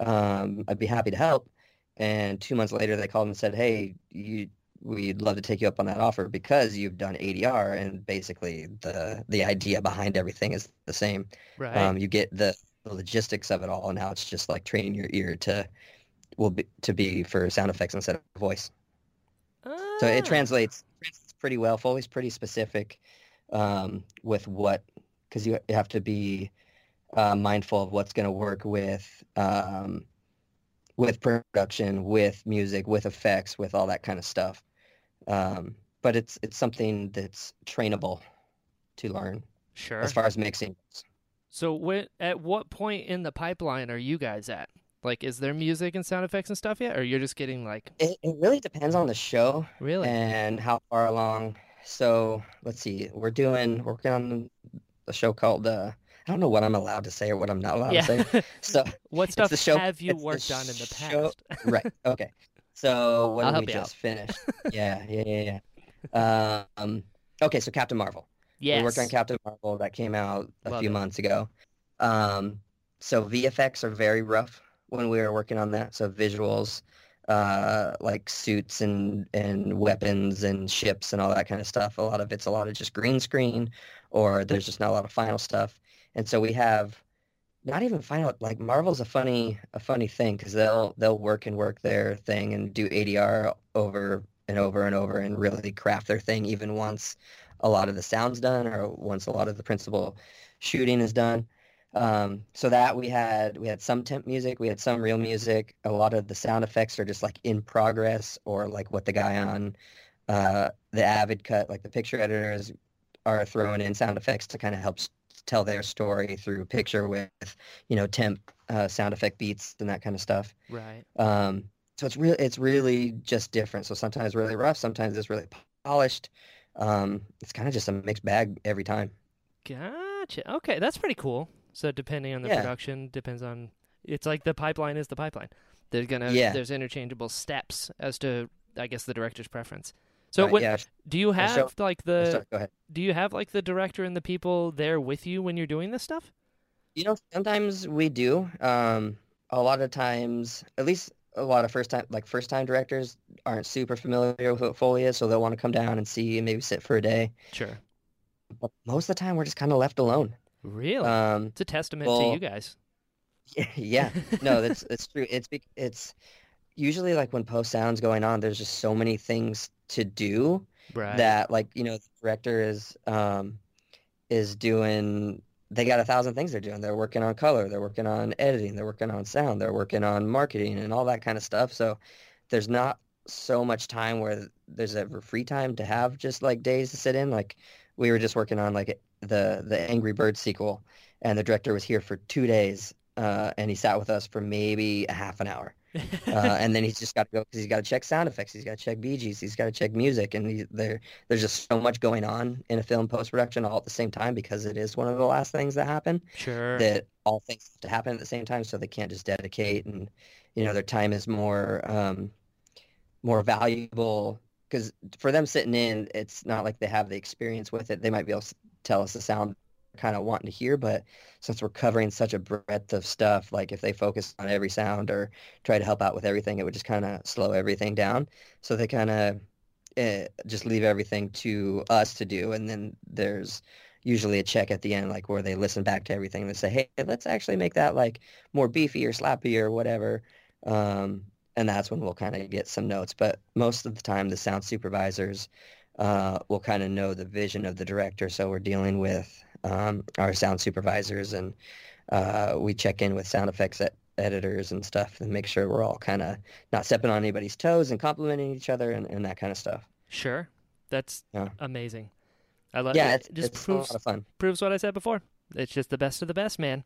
um, I'd be happy to help. And two months later, they called and said, hey, you, we'd love to take you up on that offer because you've done A D R. And basically the the idea behind everything is the same. Right. Um, you get the logistics of it all, and how it's just like training your ear to will be to be for sound effects instead of voice. Ah. So it translates pretty well. Foley's pretty specific um with what, because you have to be uh mindful of what's going to work with um with production, with music, with effects, with all that kind of stuff. Um but it's it's something that's trainable to learn. Sure. As far as mixing. So when, at what point in the pipeline are you guys at? Like, is there music and sound effects and stuff yet? Or you're just getting like... It, it really depends on the show. Really? And how far along. So let's see. We're doing, we're working on a show called, uh, I don't know what I'm allowed to say or what I'm not allowed yeah. to say. So what stuff the show, have you worked on in the past? Show, right. Okay. So what did we just out. finish? yeah, yeah, yeah, yeah. Um, okay, so Captain Marvel. Yes. We worked on Captain Marvel. That came out a Love few it. months ago. Um, so V F X are very rough when we were working on that. So visuals, uh, like suits and, and weapons and ships and all that kind of stuff. A lot of it's a lot of just green screen, or there's just not a lot of final stuff. And so we have not even final. Like Marvel's a funny a funny thing because they'll they'll work and work their thing and do A D R over and over and over and really craft their thing even once a lot of the sound's done, or once a lot of the principal shooting is done. Um, so that we had, we had some temp music, we had some real music. A lot of the sound effects are just like in progress, or like what the guy on uh, the Avid cut, like the picture editors are throwing in sound effects to kind of help tell their story through picture with, you know, temp uh, sound effect beats and that kind of stuff. Right. Um, so it's really, it's really just different. So sometimes really rough, sometimes it's really polished. Um, it's kind of just a mixed bag every time. Gotcha. Okay, that's pretty cool. So depending on the yeah. production, depends on, it's like the pipeline is the pipeline. They're gonna yeah. there's interchangeable steps as to, I guess, the director's preference. So right, what, yeah. do you have show, like the sorry, go ahead. do you have like the director and the people there with you when you're doing this stuff? You know, sometimes we do. Um, a lot of times, at least. A lot of first time, like first time directors aren't super familiar with what Foley is, so they'll want to come down and see and maybe sit for a day. Sure. But most of the time, we're just kind of left alone. Really? Um, it's a testament well, to you guys. Yeah, yeah. No, that's it's true. It's it's usually like when post sound's going on, there's just so many things to do right. that, like, you know, the director is um is doing. They got a thousand things they're doing. They're working on color. They're working on editing. They're working on sound. They're working on marketing and all that kind of stuff. So there's not so much time where there's ever free time to have just like days to sit in. Like we were just working on like the, the Angry Birds sequel, and the director was here for two days uh, and he sat with us for maybe a half an hour. uh, and then he's just got to go because he's got to check sound effects. He's got to check B Gs. He's got to check music. And he, there, there's just so much going on in a film post-production all at the same time because it is one of the last things that happen. Sure. That all things have to happen at the same time, so they can't just dedicate. And, you know, their time is more, um, more valuable because for them sitting in, it's not like they have the experience with it. They might be able to tell us the sound kind of wanting to hear, but since we're covering such a breadth of stuff, like if they focus on every sound or try to help out with everything, it would just kind of slow everything down. So they kind of eh, just leave everything to us to do, and then there's usually a check at the end, like where they listen back to everything and they say, hey, let's actually make that like more beefy or slappy or whatever, um and that's when we'll kind of get some notes. But most of the time the sound supervisors uh will kind of know the vision of the director, so we're dealing with Um, our sound supervisors, and uh, we check in with sound effects ed- editors and stuff and make sure we're all kind of not stepping on anybody's toes and complimenting each other and, and that kind of stuff. Sure. That's yeah. amazing. I love yeah, it. It's, it just it's proves, a lot of fun. Proves what I said before. It's just the best of the best, man.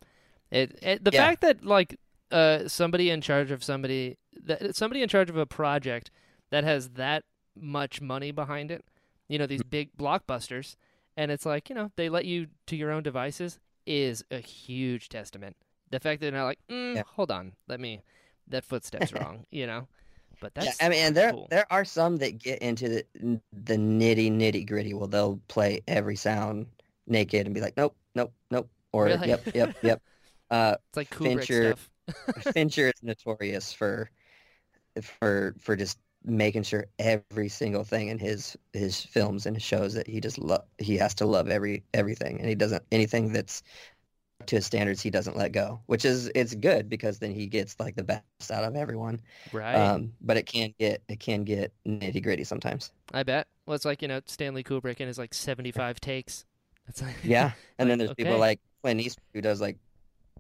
It, it, the yeah. fact that like uh, somebody in charge of somebody, that somebody in charge of a project that has that much money behind it, you know, these big blockbusters, and it's like, you know, they let you to your own devices is a huge testament. The fact that they're not like, mm, yeah. hold on, let me, that footstep's wrong, you know? But that's yeah, I mean, and there cool. there are some that get into the, the nitty, nitty gritty. Well, they'll play every sound naked and be like, nope, nope, nope. Or really? yep, yep, yep. Uh, it's like Kubrick Fincher, stuff. Fincher is notorious for, for, for just making sure every single thing in his, his films and his shows that he just lo- he has to love every, everything. And he doesn't, anything that's to his standards, he doesn't let go, which is, it's good because then he gets like the best out of everyone. Right. Um, but it can get, it can get nitty gritty sometimes. I bet. Well, it's like, you know, Stanley Kubrick and his like seventy-five takes. It's like, yeah. And then there's okay. people like Clint Eastwood who does like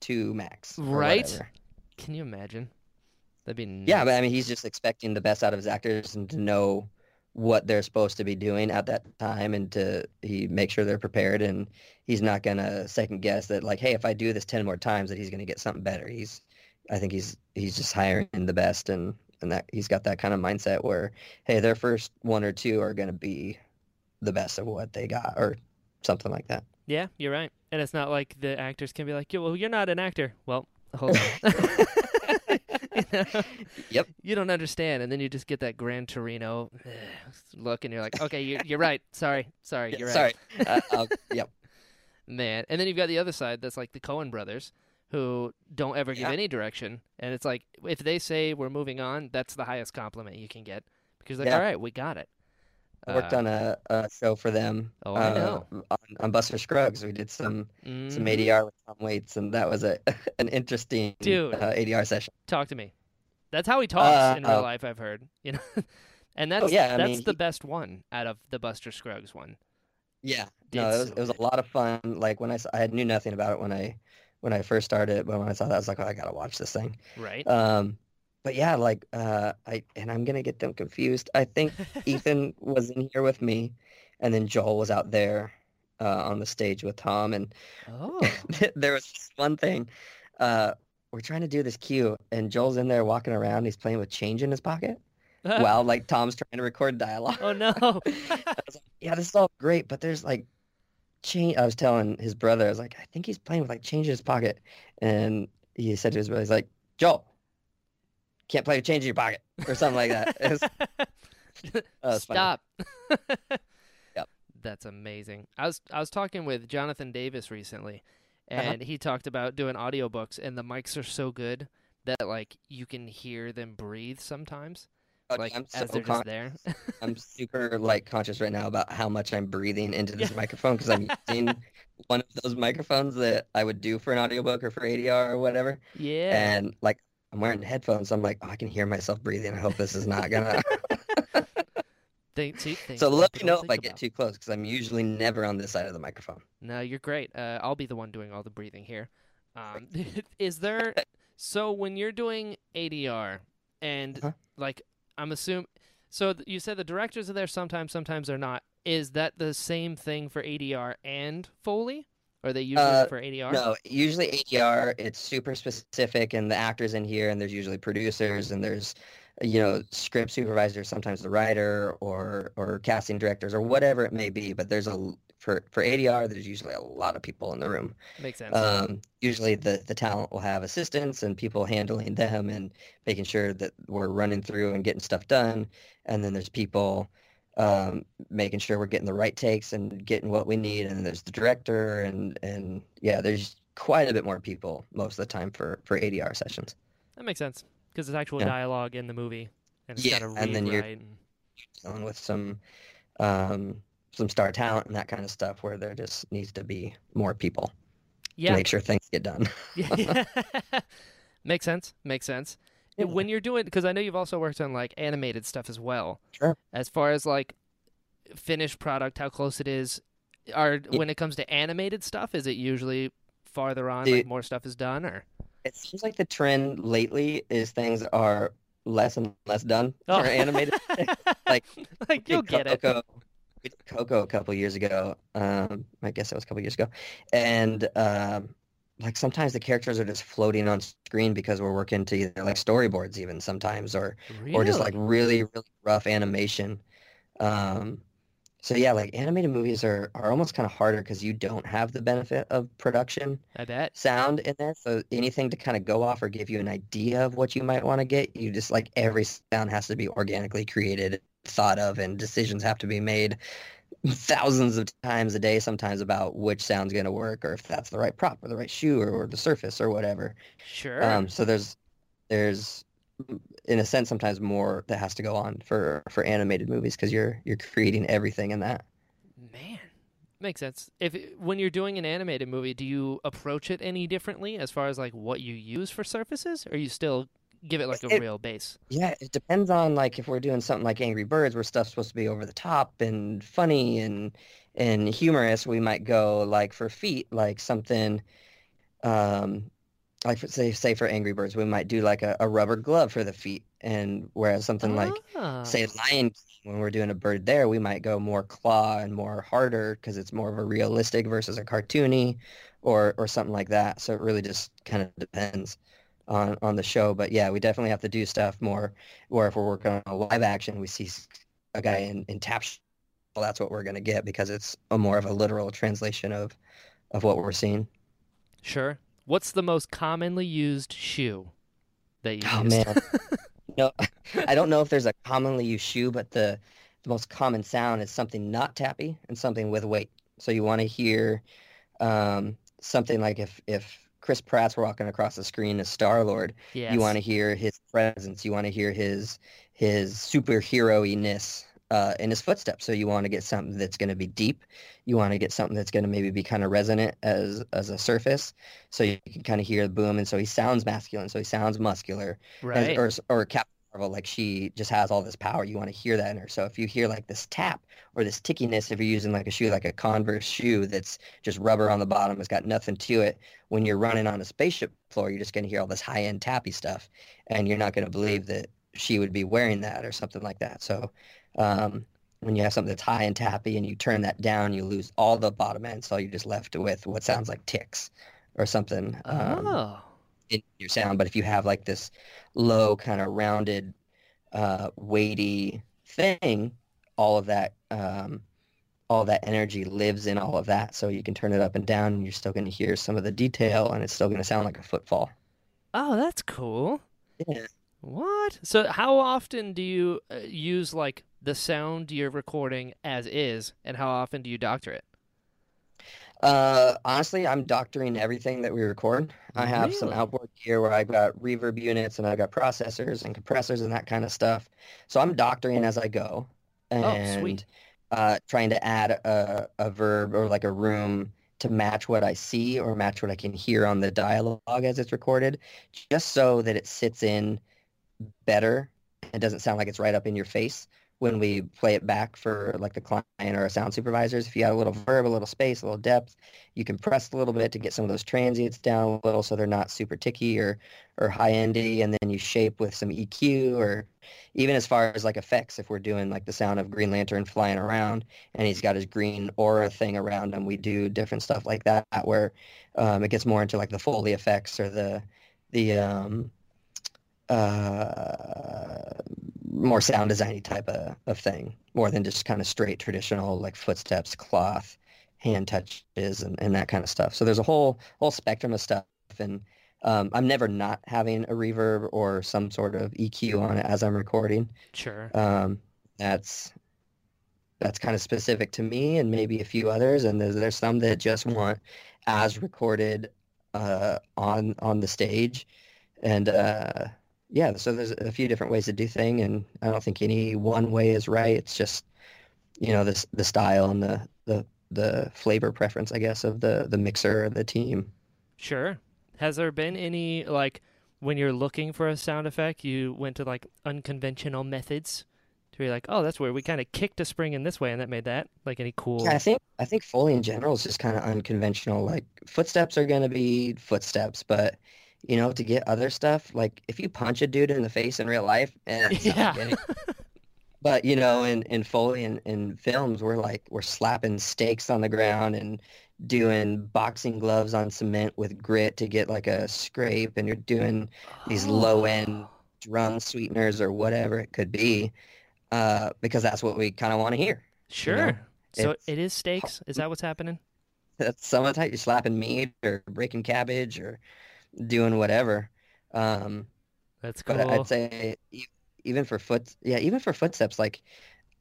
two max. Right. Whatever. Can you imagine? That'd be nuts. Yeah, but I mean, he's just expecting the best out of his actors and to know what they're supposed to be doing at that time, and to he make sure they're prepared, and he's not gonna second guess that like, hey, if I do this ten more times, that he's gonna get something better. He's, I think he's he's just hiring the best, and and that he's got that kind of mindset where, hey, their first one or two are gonna be the best of what they got, or something like that. Yeah, you're right, and it's not like the actors can be like, well, you're not an actor. Well, hold on. You know? Yep. You don't understand, and then you just get that Gran Torino ugh, look, and you're like, okay, you're, you're right. Sorry, sorry, yeah, you're right. Sorry. uh, uh, yep. Man, and then you've got the other side that's like the Coen brothers, who don't ever give yeah. any direction, and it's like if they say we're moving on, that's the highest compliment you can get because like, yeah. all right, we got it. I worked uh, on a, a show for them. Oh, uh, I know. On, on Buster Scruggs, we did some mm. some A D R with Tom Waits, and that was a an interesting Dude, uh, A D R session. Talk to me. That's how he talks uh, in real uh, life. I've heard, you know, and that's oh, yeah, that's mean, the he, best one out of the Buster Scruggs one. Yeah, no, it was it was a lot of fun. Like when I saw, I knew nothing about it when I when I first started it, but when I saw that, I was like, oh, I gotta watch this thing. Right. Um. But yeah, like, uh, I and I'm going to get them confused. I think Ethan was in here with me, and then Joel was out there uh, on the stage with Tom. And oh. there was this one thing. Uh, we're trying to do this cue, and Joel's in there walking around. And he's playing with change in his pocket while, like, Tom's trying to record dialogue. Oh, no. I was like, yeah, this is all great, but there's, like, change. I was telling his brother, I was like, I think he's playing with, like, change in his pocket. And he said to his brother, he's like, Joel. Can't play with change in your pocket or something like that. It was, uh, Stop. Yep. That's amazing. I was I was talking with Jonathan Davis recently, and uh-huh. he talked about doing audiobooks, and the mics are so good that like you can hear them breathe sometimes. Oh, like I'm as so they're con- just there. I'm super like conscious right now about how much I'm breathing into this yeah. microphone because I'm using one of those microphones that I would do for an audiobook or for A D R or whatever. Yeah. And like I'm wearing headphones, so I'm like, oh, I can hear myself breathing. I hope this is not going to... So let me know if I get too close, because I'm usually never on this side of the microphone. No, you're great. Uh, I'll be the one doing all the breathing here. Um, is there... So when you're doing A D R, and, huh? like, I'm assuming... So you said the directors are there sometimes, sometimes they're not. Is that the same thing for A D R and Foley? Are they usually uh, for A D R? No, usually A D R, it's super specific, and the actor's in here, and there's usually producers, and there's, you know, script supervisors, sometimes the writer, or or casting directors, or whatever it may be. But there's a for, for A D R, there's usually a lot of people in the room. Makes sense. Um, usually the, the talent will have assistants and people handling them and making sure that we're running through and getting stuff done. And then there's people... um making sure we're getting the right takes and getting what we need, and there's the director, and and yeah, there's quite a bit more people most of the time for for A D R sessions. That makes sense because it's actual yeah. dialogue in the movie, and it's yeah gotta read, and then you're, right, and... you're dealing with some um some star talent and that kind of stuff where there just needs to be more people yeah to make sure things get done. yeah. makes sense makes sense When you're doing, because I know you've also worked on like animated stuff as well. Sure. As far as like finished product, how close it is, are yeah. when it comes to animated stuff, is it usually farther on, Dude, like more stuff is done, or? It seems like the trend lately is things are less and less done oh. for animated. like, like you'll get Coco, it. We did Coco a couple years ago. Um, I guess it was a couple years ago, and um. Like sometimes the characters are just floating on screen because we're working to either like storyboards even sometimes or really? or just like really, really rough animation. Um, So yeah, like animated movies are, are almost kind of harder because you don't have the benefit of production I bet. sound in there. So anything to kind of go off or give you an idea of what you might want to get, you just like every sound has to be organically created, thought of, and decisions have to be made thousands of times a day sometimes about which sound's going to work or if that's the right prop or the right shoe or, or the surface or whatever. Sure. Um, so there's there's in a sense sometimes more that has to go on for for animated movies because you're you're creating everything in that. Man, makes sense. If when you're doing an animated movie, do you approach it any differently as far as like what you use for surfaces, or you still give it like a it, real base? Yeah, it depends on like if we're doing something like Angry Birds where stuff's supposed to be over the top and funny and and humorous, we might go like for feet, like something um like for, say say for Angry Birds, we might do like a, a rubber glove for the feet, and whereas something ah. like say Lion King, when we're doing a bird there, we might go more claw and more harder because it's more of a realistic versus a cartoony or or something like that. So it really just kind of depends on on the show, but yeah, we definitely have to do stuff more where if we're working on a live action, we see a guy in, in tap, well, that's what we're going to get because it's a more of a literal translation of of what we're seeing. Sure. What's the most commonly used shoe that you oh, used? Man. No, I don't know if there's a commonly used shoe, but the the most common sound is something not tappy and something with weight. So you want to hear um, something like if if Chris Pratt's walking across the screen as Star-Lord. Yes. You want to hear his presence. You want to hear his his superhero-iness uh, in his footsteps. So you want to get something that's going to be deep. You want to get something that's going to maybe be kind of resonant as as a surface. So you can kind of hear the boom. And so he sounds masculine. So he sounds muscular. Right. As, or, or Captain Marvel, like she just has all this power. You want to hear that in her. So if you hear like this tap or this tickiness, if you're using like a shoe, like a Converse shoe that's just rubber on the bottom, it's got nothing to it, when you're running on a spaceship floor, you're just going to hear all this high-end tappy stuff, and you're not going to believe that she would be wearing that or something like that. So um, when you have something that's high and tappy and you turn that down, you lose all the bottom end, so you're just left with what sounds like ticks or something um, oh. in your sound. But if you have like this low kind of rounded, uh, weighty thing, all of that um, – all that energy lives in all of that, so you can turn it up and down and you're still going to hear some of the detail and it's still going to sound like a footfall. Oh, that's cool. Yeah. What? So how often do you uh, use like the sound you're recording as is, and how often do you doctor it? Uh, honestly, I'm doctoring everything that we record. I have really? some outboard gear where I've got reverb units and I've got processors and compressors and that kind of stuff. So I'm doctoring as I go. And oh, sweet. Uh, trying to add a, a verb or like a room to match what I see or match what I can hear on the dialogue as it's recorded, just so that it sits in better and doesn't sound like it's right up in your face when we play it back for like the client or our sound supervisors. If you add a little verb, a little space, a little depth, you can press a little bit to get some of those transients down a little so they're not super ticky or, or high-endy, and then you shape with some E Q, or even as far as like effects, if we're doing like the sound of Green Lantern flying around and he's got his green aura thing around him, we do different stuff like that where um, it gets more into like the Foley effects or the the um, uh, more sound design-y type of, of thing, more than just kind of straight traditional like footsteps, cloth, hand touches, and, and that kind of stuff. So there's a whole whole spectrum of stuff, and um, I'm never not having a reverb or some sort of E Q on it as I'm recording. Sure. Um, that's that's kind of specific to me and maybe a few others, and there's, there's some that just want as recorded uh, on on the stage, and uh yeah, so there's a few different ways to do thing, and I don't think any one way is right. It's just, you know, the the style and the the, the flavor preference, I guess, of the, the mixer or the team. Sure. Has there been any, like, when you're looking for a sound effect, you went to, like, unconventional methods to be like, oh, that's weird. We kind of kicked a spring in this way, and that made that, like, any cool... Yeah, I think, I think Foley in general is just kind of unconventional. Like, footsteps are going to be footsteps, but... You know, to get other stuff, like if you punch a dude in the face in real life, and it's yeah. not but you know, in in Foley and in, in films, we're like we're slapping stakes on the ground and doing boxing gloves on cement with grit to get like a scrape, and you're doing these low end drum sweeteners or whatever it could be, uh, because that's what we kind of want to hear. Sure, you know? So it's, it is steaks? Is that what's happening? That's sometimes you're slapping meat or breaking cabbage or doing whatever. Um, that's cool. But I'd say even for foot, yeah, even for footsteps, like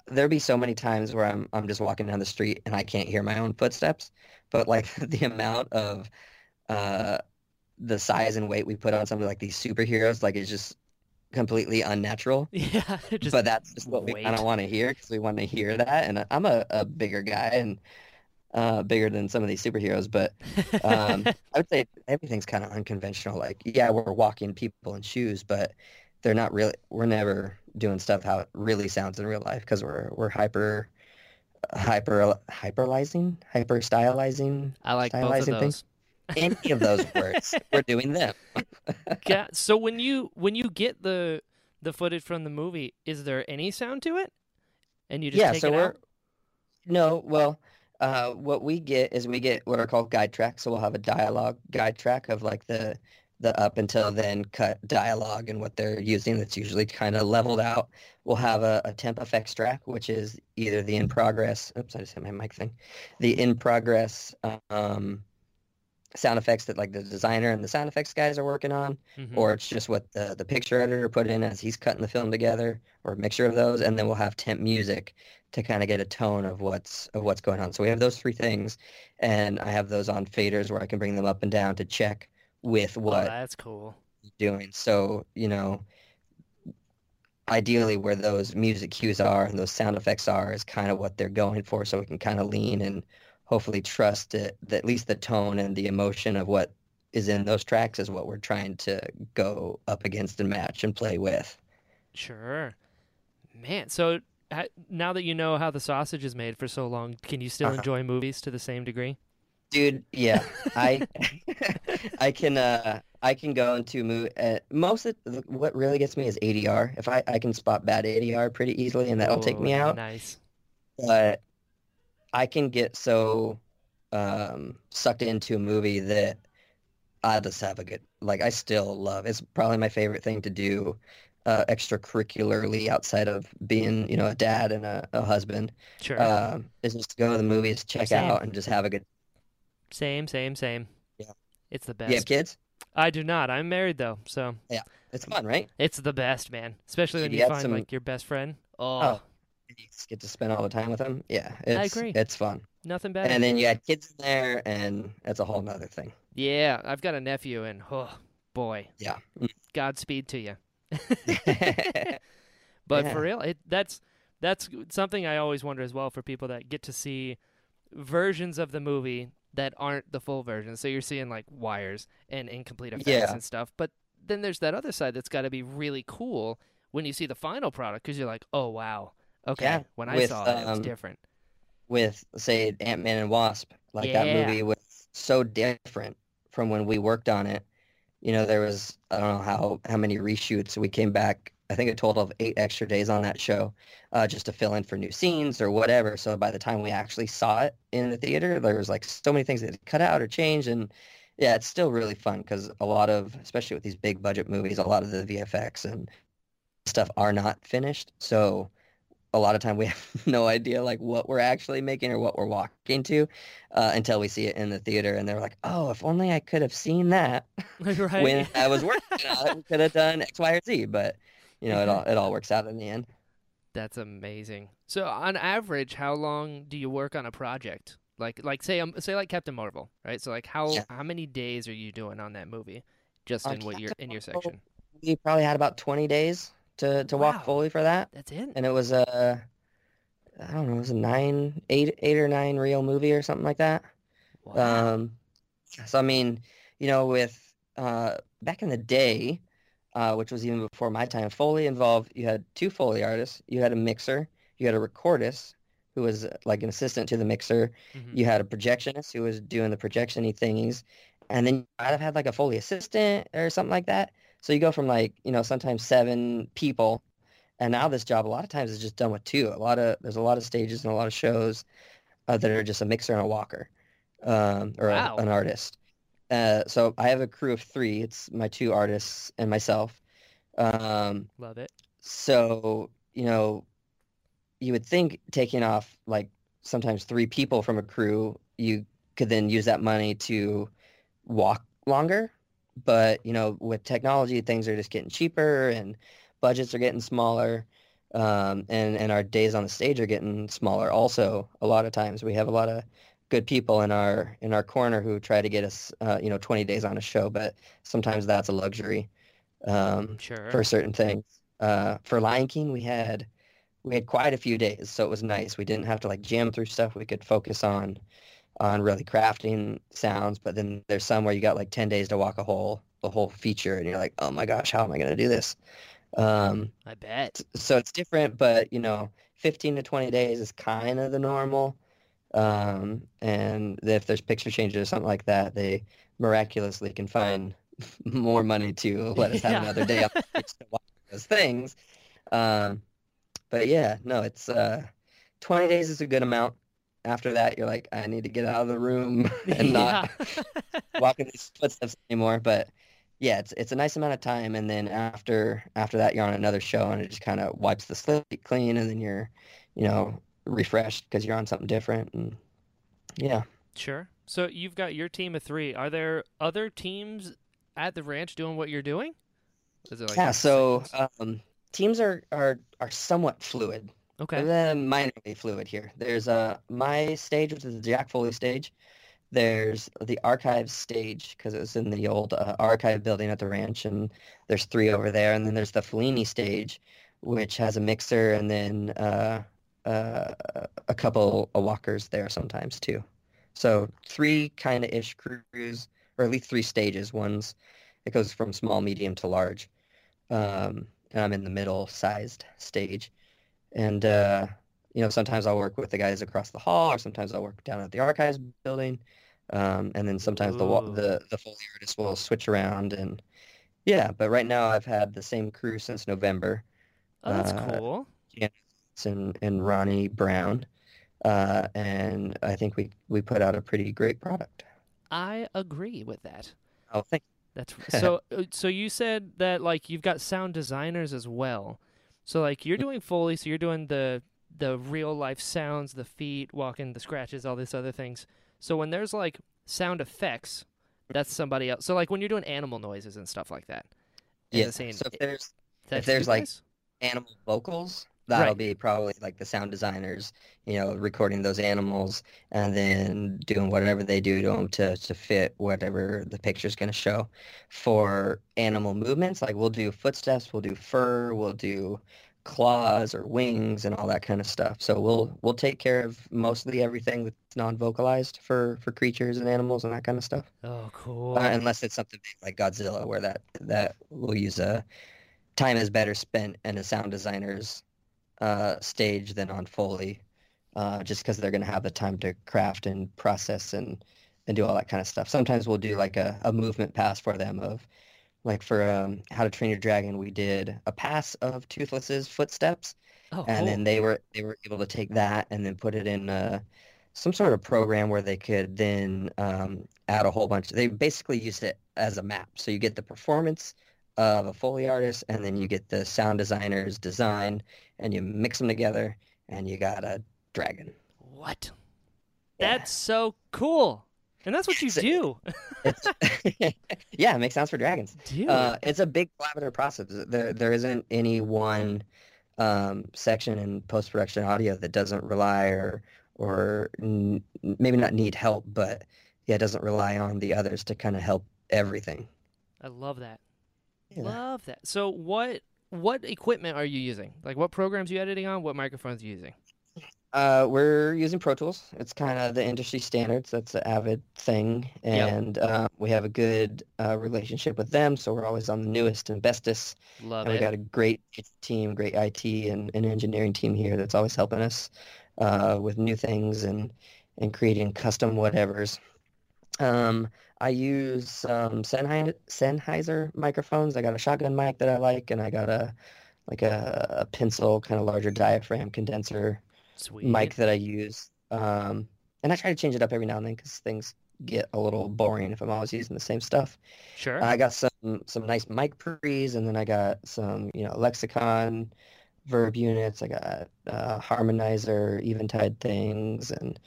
there'll be so many times where I'm I'm just walking down the street and I can't hear my own footsteps. But like the amount of uh, the size and weight we put on something like these superheroes, like it's just completely unnatural. Yeah, just but that's just what weight. we kind of want to hear because we want to hear that. And I'm a, a bigger guy and uh, bigger than some of these superheroes, but um, I would say everything's kind of unconventional. Like, yeah, we're walking people in shoes, but they're not really. We're never doing stuff how it really sounds in real life because we're we're hyper, hyper, hyperlizing, hyper stylizing. I like stylizing both of those. Things. Any of those words, we're doing them. Yeah. So when you when you get the the footage from the movie, is there any sound to it? And you just yeah. Take so it we're out? no. Well, uh, what we get is we get what are called guide tracks. So we'll have a dialogue guide track of like the the up until then cut dialogue and what they're using. That's usually kind of leveled out. We'll have a, a temp effects track, which is either the in progress. Oops, I just hit my mic thing. The in progress. Um, sound effects that like the designer and the sound effects guys are working on, mm-hmm. or it's just what the, the picture editor put in as he's cutting the film together, or a mixture of those. And then we'll have temp music to kind of get a tone of what's of what's going on. So we have those three things, and I have those on faders where I can bring them up and down to check with what oh, that's cool you're doing. So, you know, ideally where those music cues are and those sound effects are is kind of what they're going for, so we can kind of lean and hopefully trust it, that at least the tone and the emotion of what is in those tracks is what we're trying to go up against and match and play with. Sure. Man, so now that you know how the sausage is made for so long, can you still uh-huh. enjoy movies to the same degree? Dude, yeah. I I can uh, I can go into movie. Uh, most of the, what really gets me is A D R. If I, I can spot bad A D R pretty easily, and that'll oh, take me out. Nice. But I can get so um, sucked into a movie that I just have a good, like I still love, it's probably my favorite thing to do uh, extracurricularly outside of being, you know, a dad and a, a husband. Sure. Um, is just to go to the movies, check same. out, and just have a good. Same, same, same. Yeah. It's the best. You have kids? I do not. I'm married though, so. Yeah. It's fun, right? It's the best, man. Especially when you, you find some... like your best friend. Oh. oh. You just get to spend all the time with them. Yeah, it's, I agree. It's fun. Nothing better. And then you had kids in there, and that's a whole nother thing. Yeah, I've got a nephew, and oh, boy. Yeah. Godspeed to you. But yeah. for real, it, that's that's something I always wonder as well for people that get to see versions of the movie that aren't the full version. So you're seeing, like, wires and incomplete effects yeah. and stuff. But then there's that other side that's got to be really cool when you see the final product because you're like, oh, wow. Okay, yeah. when I with, saw it, um, it was different. With, say, Ant-Man and Wasp, like yeah. that movie was so different from when we worked on it. You know, there was, I don't know how, how many reshoots. We came back, I think a total of eight extra days on that show uh, just to fill in for new scenes or whatever. So by the time we actually saw it in the theater, there was, like, so many things that had cut out or changed. And, yeah, it's still really fun because a lot of, especially with these big-budget movies, a lot of the V F X and stuff are not finished. So... a lot of time we have no idea like what we're actually making or what we're walking to uh, until we see it in the theater. And they're like, oh, if only I could have seen that right. when I was working on it, we could have done X, Y, or Z. But, you know, it all, it all works out in the end. That's amazing. So on average, how long do you work on a project? Like, like say, um, say like Captain Marvel, right? So like how, yeah. how many days are you doing on that movie? Just on in what you're in your section? We probably had about twenty days. to to wow. walk fully for that. That's it. And it was a, I don't know, it was a nine, eight, eight or nine reel movie or something like that. Wow. Um, so, I mean, you know, with, uh, back in the day, uh, which was even before my time, Foley involved, you had two Foley artists, you had a mixer, you had a recordist who was like an assistant to the mixer, mm-hmm. you had a projectionist who was doing the projection-y thingies, and then I'd have had like a Foley assistant or something like that. So you go from like, you know, sometimes seven people, and now this job a lot of times is just done with two. A lot of there's a lot of stages and a lot of shows uh, that are just a mixer and a walker, um, or wow. a, an artist. Uh, so I have a crew of three. It's my two artists and myself. Um, Love it. So you know, you would think taking off like sometimes three people from a crew, you could then use that money to walk longer. But, you know, with technology, things are just getting cheaper and budgets are getting smaller. Um, and, and our days on the stage are getting smaller. Also, a lot of times we have a lot of good people in our in our corner who try to get us, uh, you know, twenty days on a show. But sometimes that's a luxury um, sure. for certain things. Uh, for Lion King, we had we had quite a few days, so it was nice. We didn't have to like jam through stuff. We could focus on on really crafting sounds. But then there's some where you got like ten days to walk a whole the whole feature, and you're like, oh my gosh, how am I going to do this? Um, I bet. So it's different, but, you know, fifteen to twenty days is kind of the normal. Um, and if there's picture changes or something like that, they miraculously can find more money to let us have yeah. another day to watch those things. Um, but yeah, no, it's, uh, twenty days is a good amount. After that, you're like, I need to get out of the room and not walk in these footsteps anymore. But yeah, it's it's a nice amount of time, and then after after that, you're on another show, and it just kind of wipes the slate clean, and then you're, you know, refreshed because you're on something different, and yeah. Sure. So you've got your team of three. Are there other teams at the ranch doing what you're doing? Is it like yeah. So um, teams are, are are somewhat fluid. Okay. They're minorly fluid here. There's uh my stage, which is the Jack Foley stage. There's the archive stage, because it was in the old uh, archive building at the ranch, and there's three over there. And then there's the Fellini stage, which has a mixer and then uh, uh, a couple of walkers there sometimes, too. So three kind of ish crews, or at least three stages. One's, it goes from small, medium to large. Um, and I'm in the middle-sized stage. And, uh, you know, sometimes I'll work with the guys across the hall, or sometimes I'll work down at the archives building. Um, and then sometimes the, the the Foley artists will switch around, and yeah. But right now, I've had the same crew since November. Oh, that's uh, cool. And and Ronnie Brown, uh, and I think we we put out a pretty great product. I agree with that. Oh, thank you. That's so. So you said that like you've got sound designers as well. So like you're doing Foley, so you're doing the the real life sounds, the feet walking, the scratches, all these other things. So when there's, like, sound effects, that's somebody else. So, like, when you're doing animal noises and stuff like that. Yeah, so if there's, if there's like, guys? animal vocals, that'll right. be probably, like, the sound designers, you know, recording those animals and then doing whatever they do to them to, to fit whatever the picture's going to show. For animal movements, like, we'll do footsteps, we'll do fur, we'll do claws or wings and all that kind of stuff. So we'll we'll take care of mostly everything that's non-vocalized for for creatures and animals and that kind of stuff. Oh, cool. Uh, unless it's something big like Godzilla, where that that we'll use a time is better spent in a sound designer's uh stage than on Foley, uh just because they're going to have the time to craft and process and and do all that kind of stuff. Sometimes we'll do like a, a movement pass for them of, like, for um, How to Train Your Dragon, we did a pass of Toothless's footsteps, oh, and cool. then they were they were able to take that and then put it in uh, some sort of program where they could then um, add a whole bunch. They basically used it as a map. So you get the performance of a Foley artist, and then you get the sound designer's design, and you mix them together, and you got a dragon. What? Yeah. That's so cool. And that's what you so, do. It's, yeah, make sounds for dragons. Uh, it's a big collaborative process. There, there isn't any one um, section in post-production audio that doesn't rely or, or n- maybe not need help, but yeah, doesn't rely on the others to kind of help everything. I love that. Yeah. Love that. So what what equipment are you using? Like, what programs are you editing on? What microphones are you using? Uh, we're using Pro Tools. It's kind of the industry standards. That's the Avid thing. And yep. uh, we have a good uh, relationship with them, so we're always on the newest and bestest. Love and it. We got a great team, great I T and, and engineering team here that's always helping us uh, with new things and, and creating custom whatevers. Um, I use um, Sennheiser, Sennheiser microphones. I got a shotgun mic that I like, and I got a like a, a pencil, kind of larger diaphragm condenser. Sweet. Mic that I use, um, and I try to change it up every now and then because things get a little boring if I'm always using the same stuff. Sure. I got some some nice mic pre's, and then I got some you know lexicon verb units. I got uh, harmonizer, eventide things, and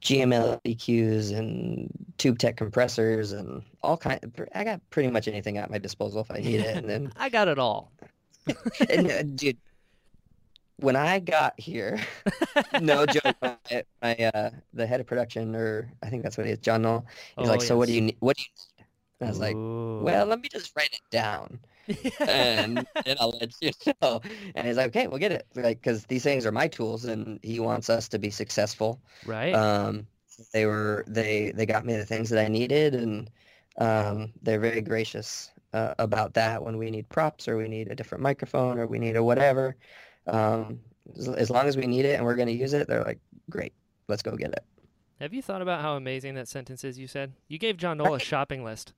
G M L E Qs, and tube tech compressors, and all kind. Of, I got pretty much anything at my disposal if I need it. And then I got it all. And, uh, dude, when I got here, no joke, my, my uh, the head of production, or I think that's what he is, John Knoll. He's oh, like, yes. So what do you need? What do you need? And I was like, ooh. Well, let me just write it down, and then I'll let you know. And he's like, okay, we'll get it. Like, because these things are my tools, and he wants us to be successful. Right. Um, they were they they got me the things that I needed, and um, they're very gracious uh, about that. When we need props, or we need a different microphone, or we need a whatever, um, as, as long as we need it and we're going to use it, they're like, great, let's go get it. Have you thought about how amazing that sentence is you said? You gave John Knoll a shopping list.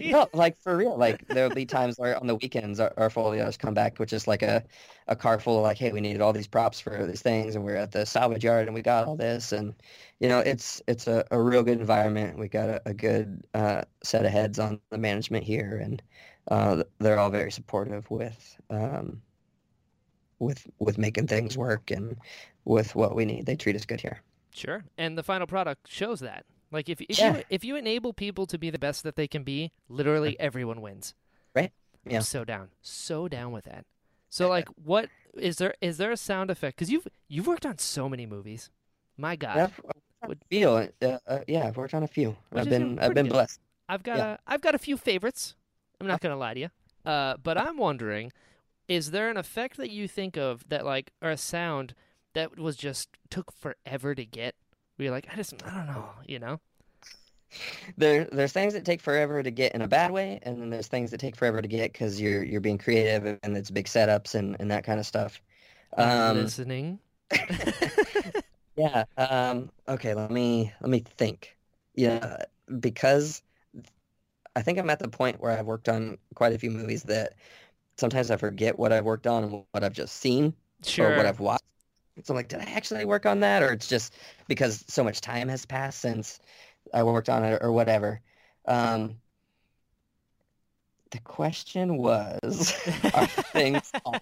No, like, for real. Like, there'll be times where on the weekends our, our folios come back with just, like, a, a car full of, like, hey, we needed all these props for these things, and we're at the salvage yard, and we got all this. And, you know, it's it's a, a real good environment. We got a, a good uh, set of heads on the management here, and uh, they're all very supportive with um, with with making things work and with what we need. They treat us good here. Sure. And the final product shows that. Like, if if, yeah. you, if you enable people to be the best that they can be, literally everyone wins. Right? Yeah. I'm so down. So down with that. So, like, what is there is there a sound effect? Because you've, you've worked on so many movies. My God. Yeah, I've worked on a few. Uh, uh, yeah, I've worked on a few. I've been, I've been blessed. I've got, yeah. a, I've got a few favorites. I'm not going to lie to you. Uh, but I'm wondering, is there an effect that you think of that, like, or a sound that was just took forever to get? We were like, I just, I don't know, you know? There, there's things that take forever to get in a bad way, and then there's things that take forever to get because you're you're being creative and it's big setups and, and that kind of stuff. Um, listening. Yeah. Um, okay, let me let me think. Yeah, because I think I'm at the point where I've worked on quite a few movies that sometimes I forget what I've worked on and what I've just seen. Sure. Or what I've watched. So I'm like, did I actually work on that? Or it's just because so much time has passed since I worked on it or whatever. Um, the question was, are things on?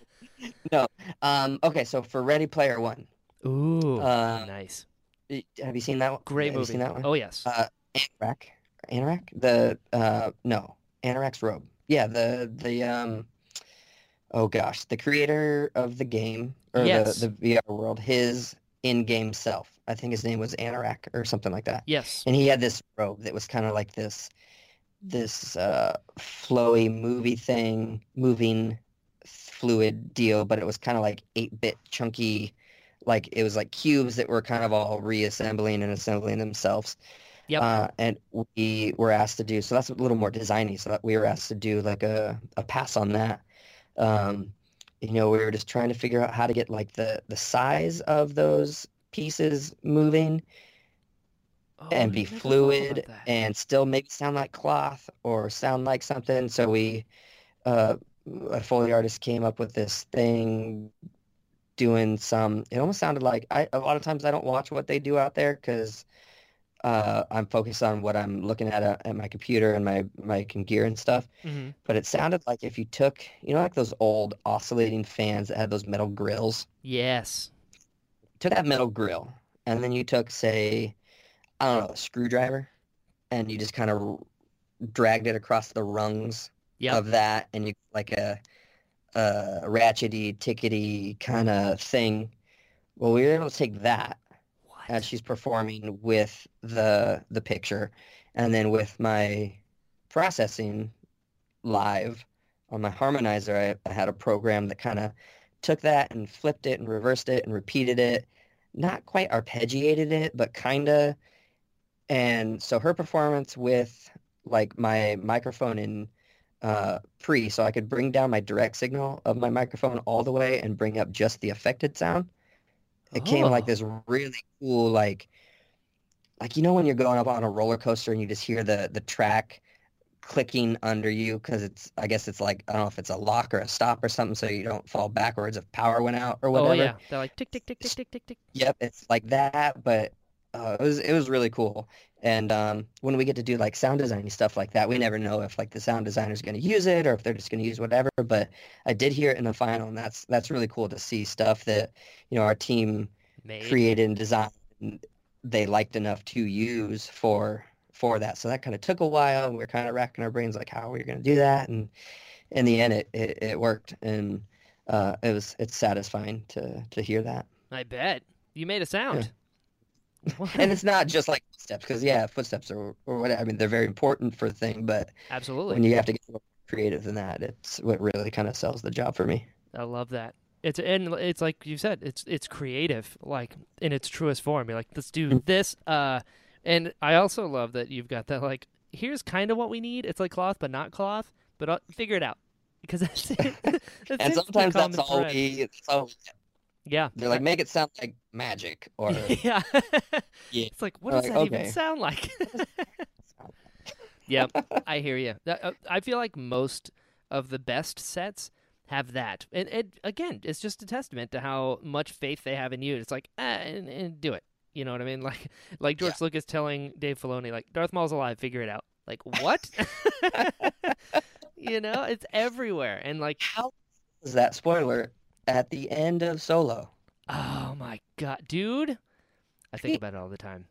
No. Um, okay, so for Ready Player One. Ooh, uh, nice. Have you seen that one? Great have movie. Have you seen that one? Oh, yes. Uh, Anorak. Anorak? The, uh, no. Anorak's Robe. Yeah, the, the um, oh, gosh. the creator of the game. Or yes. the, the V R world, his in-game self. I think his name was Anorak or something like that. Yes. And he had this robe that was kind of like this this uh, flowy movie thing, moving fluid deal, but it was kind of like eight-bit chunky, like it was like cubes that were kind of all reassembling and assembling themselves. Yep. Uh, and we were asked to do, so that's a little more designy, so that we were asked to do like a, a pass on that. Um You know, we were just trying to figure out how to get, like, the, the size of those pieces moving oh, and be fluid and still maybe sound like cloth or sound like something. So we, uh, a Foley artist came up with this thing doing some, it almost sounded like, I a lot of times I don't watch what they do out there because uh, I'm focused on what I'm looking at uh, at my computer and my mic and gear and stuff. Mm-hmm. But it sounded like if you took, you know, like those old oscillating fans that had those metal grills. Yes. Took that metal grill, and then you took, say, I don't know, a screwdriver, and you just kind of dragged it across the rungs yep. of that, and you like a, a ratchety, tickety kind of thing. Well, we were able to take that. As she's performing with the the picture, and then with my processing live on my harmonizer, I, I had a program that kind of took that and flipped it and reversed it and repeated it, not quite arpeggiated it, but kind of. And so her performance with like my microphone in uh, pre, so I could bring down my direct signal of my microphone all the way and bring up just the affected sound. It came oh. like this really cool, like, like you know when you're going up on a roller coaster and you just hear the, the track clicking under you because it's, I guess it's like, I don't know if it's a lock or a stop or something so you don't fall backwards if power went out or whatever. Oh, yeah. They're like tick, tick, tick, tick, tick, tick, tick. Yep, it's like that, but uh, it was it was really cool. And um, when we get to do like sound design and stuff like that, we never know if like the sound designer is going to use it or if they're just going to use whatever. But I did hear it in the final, and that's that's really cool to see stuff that, you know, our team made, created and designed, and they liked enough to use for for that. So that kind of took a while. We were kind of racking our brains like how we were going to do that, and in the end, it it, it worked, and uh, it was it's satisfying to to hear that. I bet you made a sound. Yeah. What? And it's not just like footsteps, because yeah, footsteps are or whatever. I mean, they're very important for a thing, but absolutely, when you have to get more creative than that, it's what really kind of sells the job for me. I love that. It's and it's like you said, it's it's creative, like in its truest form. You're like, let's do this. Uh, and I also love that you've got that. Like, here's kind of what we need. It's like cloth, but not cloth. But I'll figure it out, because that's it. that's and sometimes that's all thread. we. It's all, Yeah. They're like, make it sound like magic. Or yeah. yeah. It's like, what does like, that okay. even sound like? Yeah, I hear you. I feel like most of the best sets have that. And, and again, it's just a testament to how much faith they have in you. It's like, ah, and, and do it. You know what I mean? Like like George yeah. Lucas telling Dave Filoni, like, Darth Maul's alive, figure it out. Like, what? You know, it's everywhere. And like, how is that spoiler at the end of Solo? Oh my god, dude! I think about it all the time.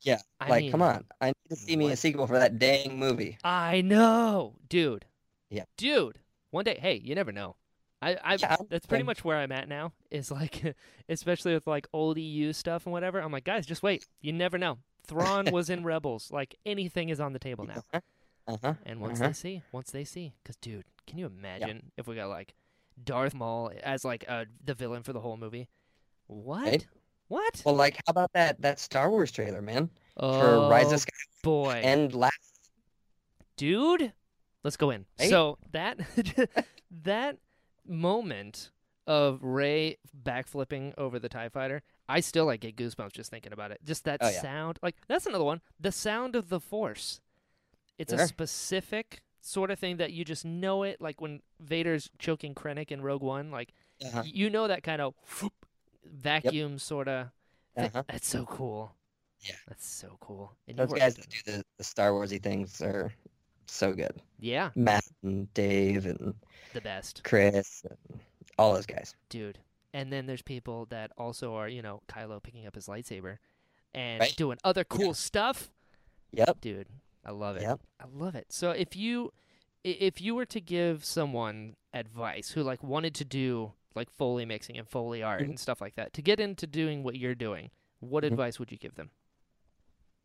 Yeah, I like mean, come on, I need to see me what? a sequel for that dang movie. I know, dude. Yeah, dude. One day, hey, you never know. I, I yeah, that's pretty much where I'm at now. Is like, especially with like old E U stuff and whatever. I'm like, guys, just wait. You never know. Thrawn was in Rebels. Like anything is on the table now. Uh-huh. Uh-huh. And once uh-huh. they see, once they see, because dude, can you imagine yeah. if we got like Darth Maul as like uh, the villain for the whole movie? What? Right? What? Well, like, how about that that Star Wars trailer, man? Oh, for Rise of Skywalker boy. And last, dude, let's go in. Right? So that that moment of Rey backflipping over the TIE fighter, I still like get goosebumps just thinking about it. Just that oh, yeah. sound, like that's another one. The sound of the Force. It's sure. a specific sort of thing that you just know it, like when Vader's choking Krennic in Rogue One, like uh-huh. you know that kind of whoop, vacuum yep. sort of. Uh-huh. That's so cool. Yeah, that's so cool. And those guys that do the, the Star Warsy things are so good. Yeah, Matt and Dave and the best Chris, and all those guys, dude. And then there's people that also are, you know, Kylo picking up his lightsaber and right? doing other cool yeah. stuff. Yep, dude. I love it. Yep. I love it. So if you if you were to give someone advice who like wanted to do like Foley mixing and Foley art mm-hmm. and stuff like that to get into doing what you're doing, what mm-hmm. advice would you give them?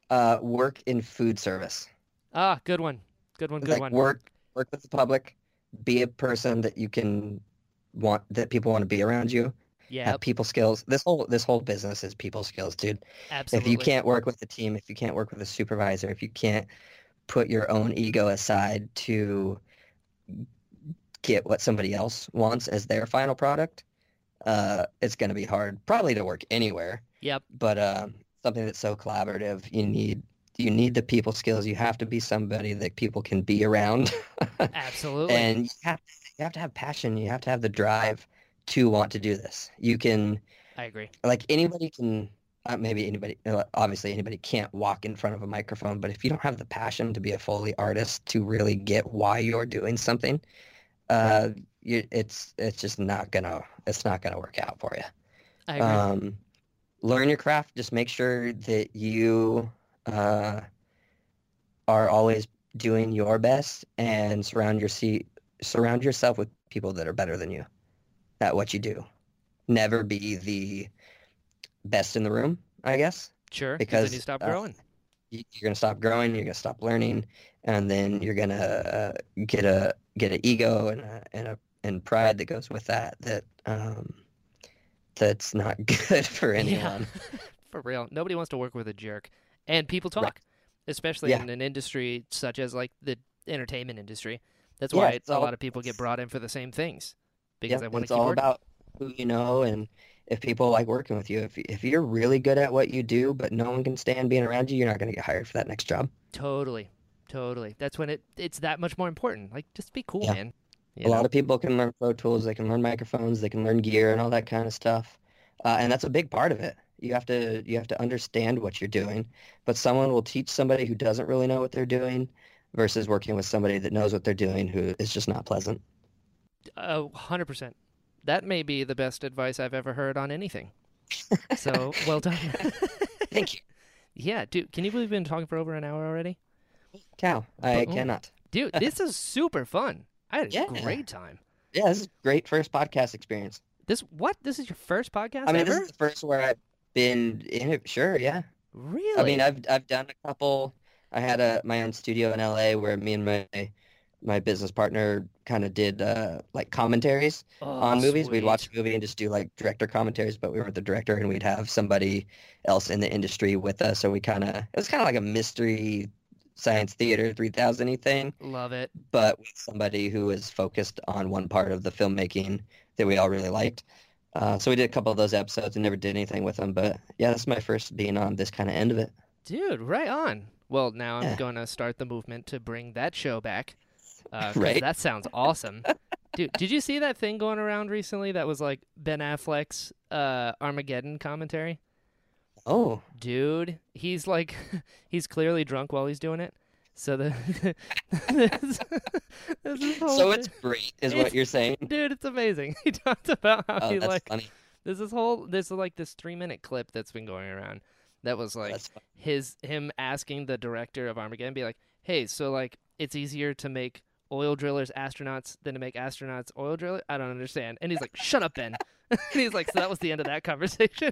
Uh, work in food service. Ah, good one. Good one, good like one. Work work with the public. Be a person that you can want that people want to be around you. Yeah. Have people skills. This whole this whole business is people skills, dude. Absolutely. If you can't work with the team, if you can't work with a supervisor, if you can't put your own ego aside to get what somebody else wants as their final product, uh, it's going to be hard probably to work anywhere. Yep. But uh, something that's so collaborative, you need you need the people skills. You have to be somebody that people can be around. Absolutely. And you have you have to have passion. You have to have the drive to want to do this. You can I agree. Like anybody can uh, maybe anybody obviously anybody can't walk in front of a microphone, but if you don't have the passion to be a Foley artist, to really get why you're doing something, uh right. you, it's it's just not going to it's not going to work out for you. I agree. Um learn your craft, just make sure that you uh are always doing your best and surround your see, surround yourself with people that are better than you at what you do. Never be the best in the room, I guess. Sure, because then you stop uh, growing. You're going to stop growing, you're going to stop learning, and then you're going to uh, get a get an ego and a, and a and pride that goes with that that um that's not good for anyone. Yeah. For real. Nobody wants to work with a jerk. And people talk, right. especially yeah. in an industry such as like the entertainment industry. That's why yeah, it's a all, lot of people get brought in for the same things. Because yep, I want it's to keep all working. About who you know, and if people like working with you. If if you're really good at what you do, but no one can stand being around you, you're not going to get hired for that next job. Totally, totally. That's when it it's that much more important. Like, just be cool, yeah. man. You a know? lot of people can learn Pro Tools, they can learn microphones, they can learn gear and all that kind of stuff, uh, and that's a big part of it. You have to you have to understand what you're doing. But someone will teach somebody who doesn't really know what they're doing versus working with somebody that knows what they're doing who is just not pleasant. A hundred percent. That may be the best advice I've ever heard on anything. So, well done. Thank you. Yeah, dude, can you believe we've been talking for over an hour already? Cow, I but, cannot. Dude, this is super fun. I had a yeah. great time. Yeah, this is great first podcast experience. This what? This is your first podcast I mean, ever? This is the first where I've been in it. Sure, yeah. Really? I mean, I've I've done a couple. I had a my own studio in L A where me and my my business partner kind of did uh, like commentaries oh, on movies. Sweet. We'd watch a movie and just do like director commentaries, but we weren't the director, and we'd have somebody else in the industry with us. So we kind of it was kind of like a mystery science theater three thousand-y thing. Love it. But with somebody who was focused on one part of the filmmaking that we all really liked. Uh, so we did a couple of those episodes and never did anything with them. But yeah, that's my first being on this kind of end of it. Dude, right on. Well, now I'm yeah. going to start the movement to bring that show back. Uh, right? That sounds awesome. Dude, did you see that thing going around recently that was like Ben Affleck's uh, Armageddon commentary? Oh, dude, he's like, he's clearly drunk while he's doing it. So the this, this is so it's great, is it's, what you're saying, dude. It's amazing. He talked about how oh, he that's like funny. There's this whole there's like this three minute clip that's been going around that was like his him asking the director of Armageddon, be like, hey, so like it's easier to make oil drillers astronauts than to make astronauts oil drillers. I don't understand. And he's like, shut up, Ben. And he's like, so that was the end of that conversation.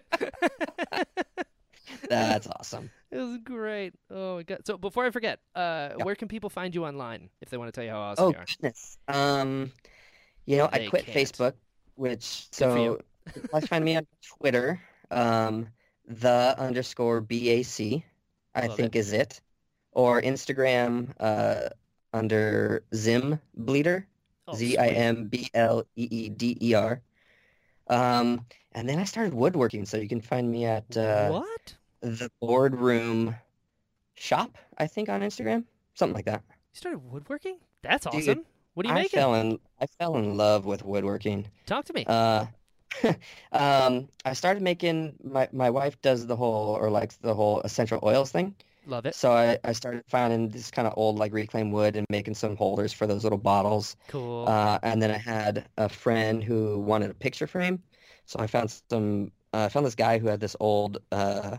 That's awesome. It was great. Oh my god. So before I forget, uh yeah. where can people find you online if they want to tell you how awesome oh, you are? Goodness. Um you know, they I quit can't. Facebook, which Good so you find me on Twitter. Um the underscore B A C I Love think it. Is it. Or Instagram uh under Zim Bleeder. Oh, Z I M B L E E D E R. Um, and then I started woodworking, so you can find me at uh, what the Boardroom Shop, I think, on Instagram, something like that. You started woodworking? That's awesome. Dude, what are you I making? Fell in, I fell in love with woodworking. Talk to me. Uh, um, I started making my my wife does the whole or likes the whole essential oils thing. Love it. So I, I started finding this kind of old, like, reclaimed wood and making some holders for those little bottles. Cool. Uh, and then I had a friend who wanted a picture frame. So I found some uh, I found this guy who had this old uh,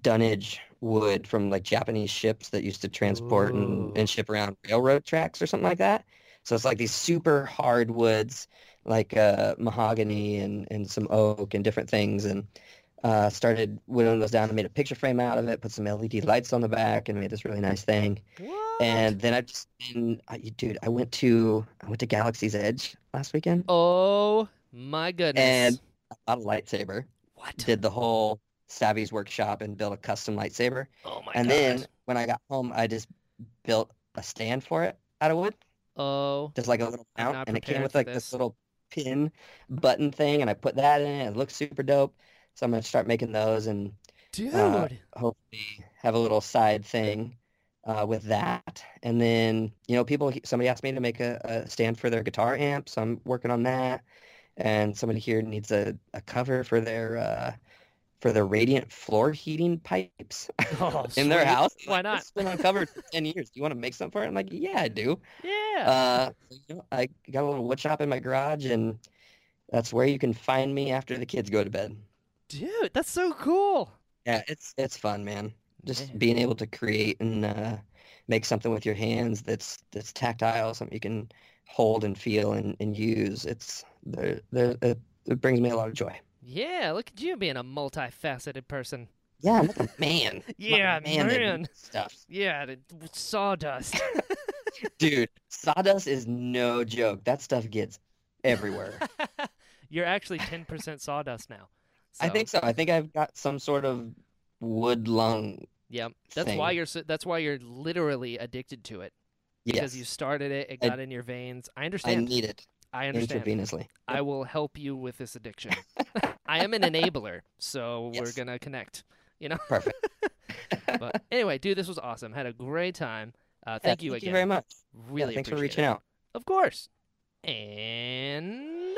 dunnage wood from, like, Japanese ships that used to transport and, and ship around railroad tracks or something like that. So it's, like, these super hard woods, like uh, mahogany and, and some oak and different things. And Uh, started whittling those down and made a picture frame out of it, put some L E D lights on the back, and made this really nice thing. What? And then I've just been, I, dude, I went to I went to Galaxy's Edge last weekend. Oh, my goodness. And I bought a lightsaber. What? Did the whole Savvy's workshop and built a custom lightsaber. Oh, my God. And gosh. Then when I got home, I just built a stand for it out of wood. Oh. Just like a little mount, and it came with like this. this little pin button thing, and I put that in it. It looked super dope. So I'm going to start making those and Dude. Uh, hopefully have a little side thing uh, with that. And then, you know, people, somebody asked me to make a, a stand for their guitar amp, so I'm working on that. And somebody here needs a, a cover for their uh, for their radiant floor heating pipes oh, in sweet. Their house. Why not? It's been uncovered for ten years. Do you want to make something for it? I'm like, yeah, I do. Yeah. Uh, so, you know, I got a little wood shop in my garage, and that's where you can find me after the kids go to bed. Dude, that's so cool. Yeah, it's it's fun, man. Just man. Being able to create and uh, make something with your hands that's that's tactile, something you can hold and feel and, and use. It's there, there, it, it brings me a lot of joy. Yeah, look at you being a multifaceted person. Yeah, I'm like a man. yeah, I'm a man. man. That stuff. Yeah, the sawdust. Dude, sawdust is no joke. That stuff gets everywhere. You're actually ten percent sawdust now. So. I think so. I think I've got some sort of wood lung. Yeah, that's thing. why you're. That's why you're literally addicted to it. Because yes. you started it, it got I, in your veins. I understand. I need it. I understand. Intravenously. I will help you with this addiction. I am an enabler, so yes. we're gonna connect. You know. Perfect. But anyway, dude, this was awesome. Had a great time. Uh, thank yeah, you thank again. Thank you very much. Really, yeah, thanks for reaching it. out. Of course. And.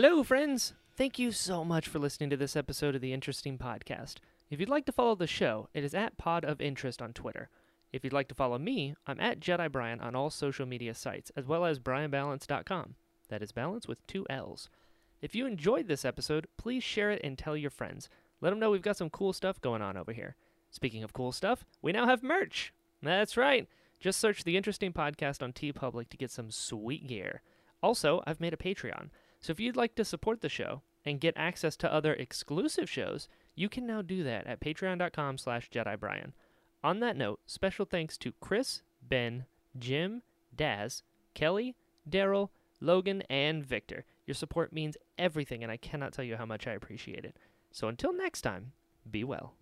Hello, friends. Thank you so much for listening to this episode of The Interesting Podcast. If you'd like to follow the show, it is at Pod of Interest on Twitter. If you'd like to follow me, I'm at Jedi Brian on all social media sites, as well as brian balance dot com. That is balance with two L's. If you enjoyed this episode, please share it and tell your friends. Let them know we've got some cool stuff going on over here. Speaking of cool stuff, we now have merch. That's right. Just search The Interesting Podcast on TeePublic to get some sweet gear. Also, I've made a Patreon. So if you'd like to support the show and get access to other exclusive shows, you can now do that at patreon.com slash JediBrian. On that note, special thanks to Chris, Ben, Jim, Daz, Kelly, Daryl, Logan, and Victor. Your support means everything, and I cannot tell you how much I appreciate it. So until next time, be well.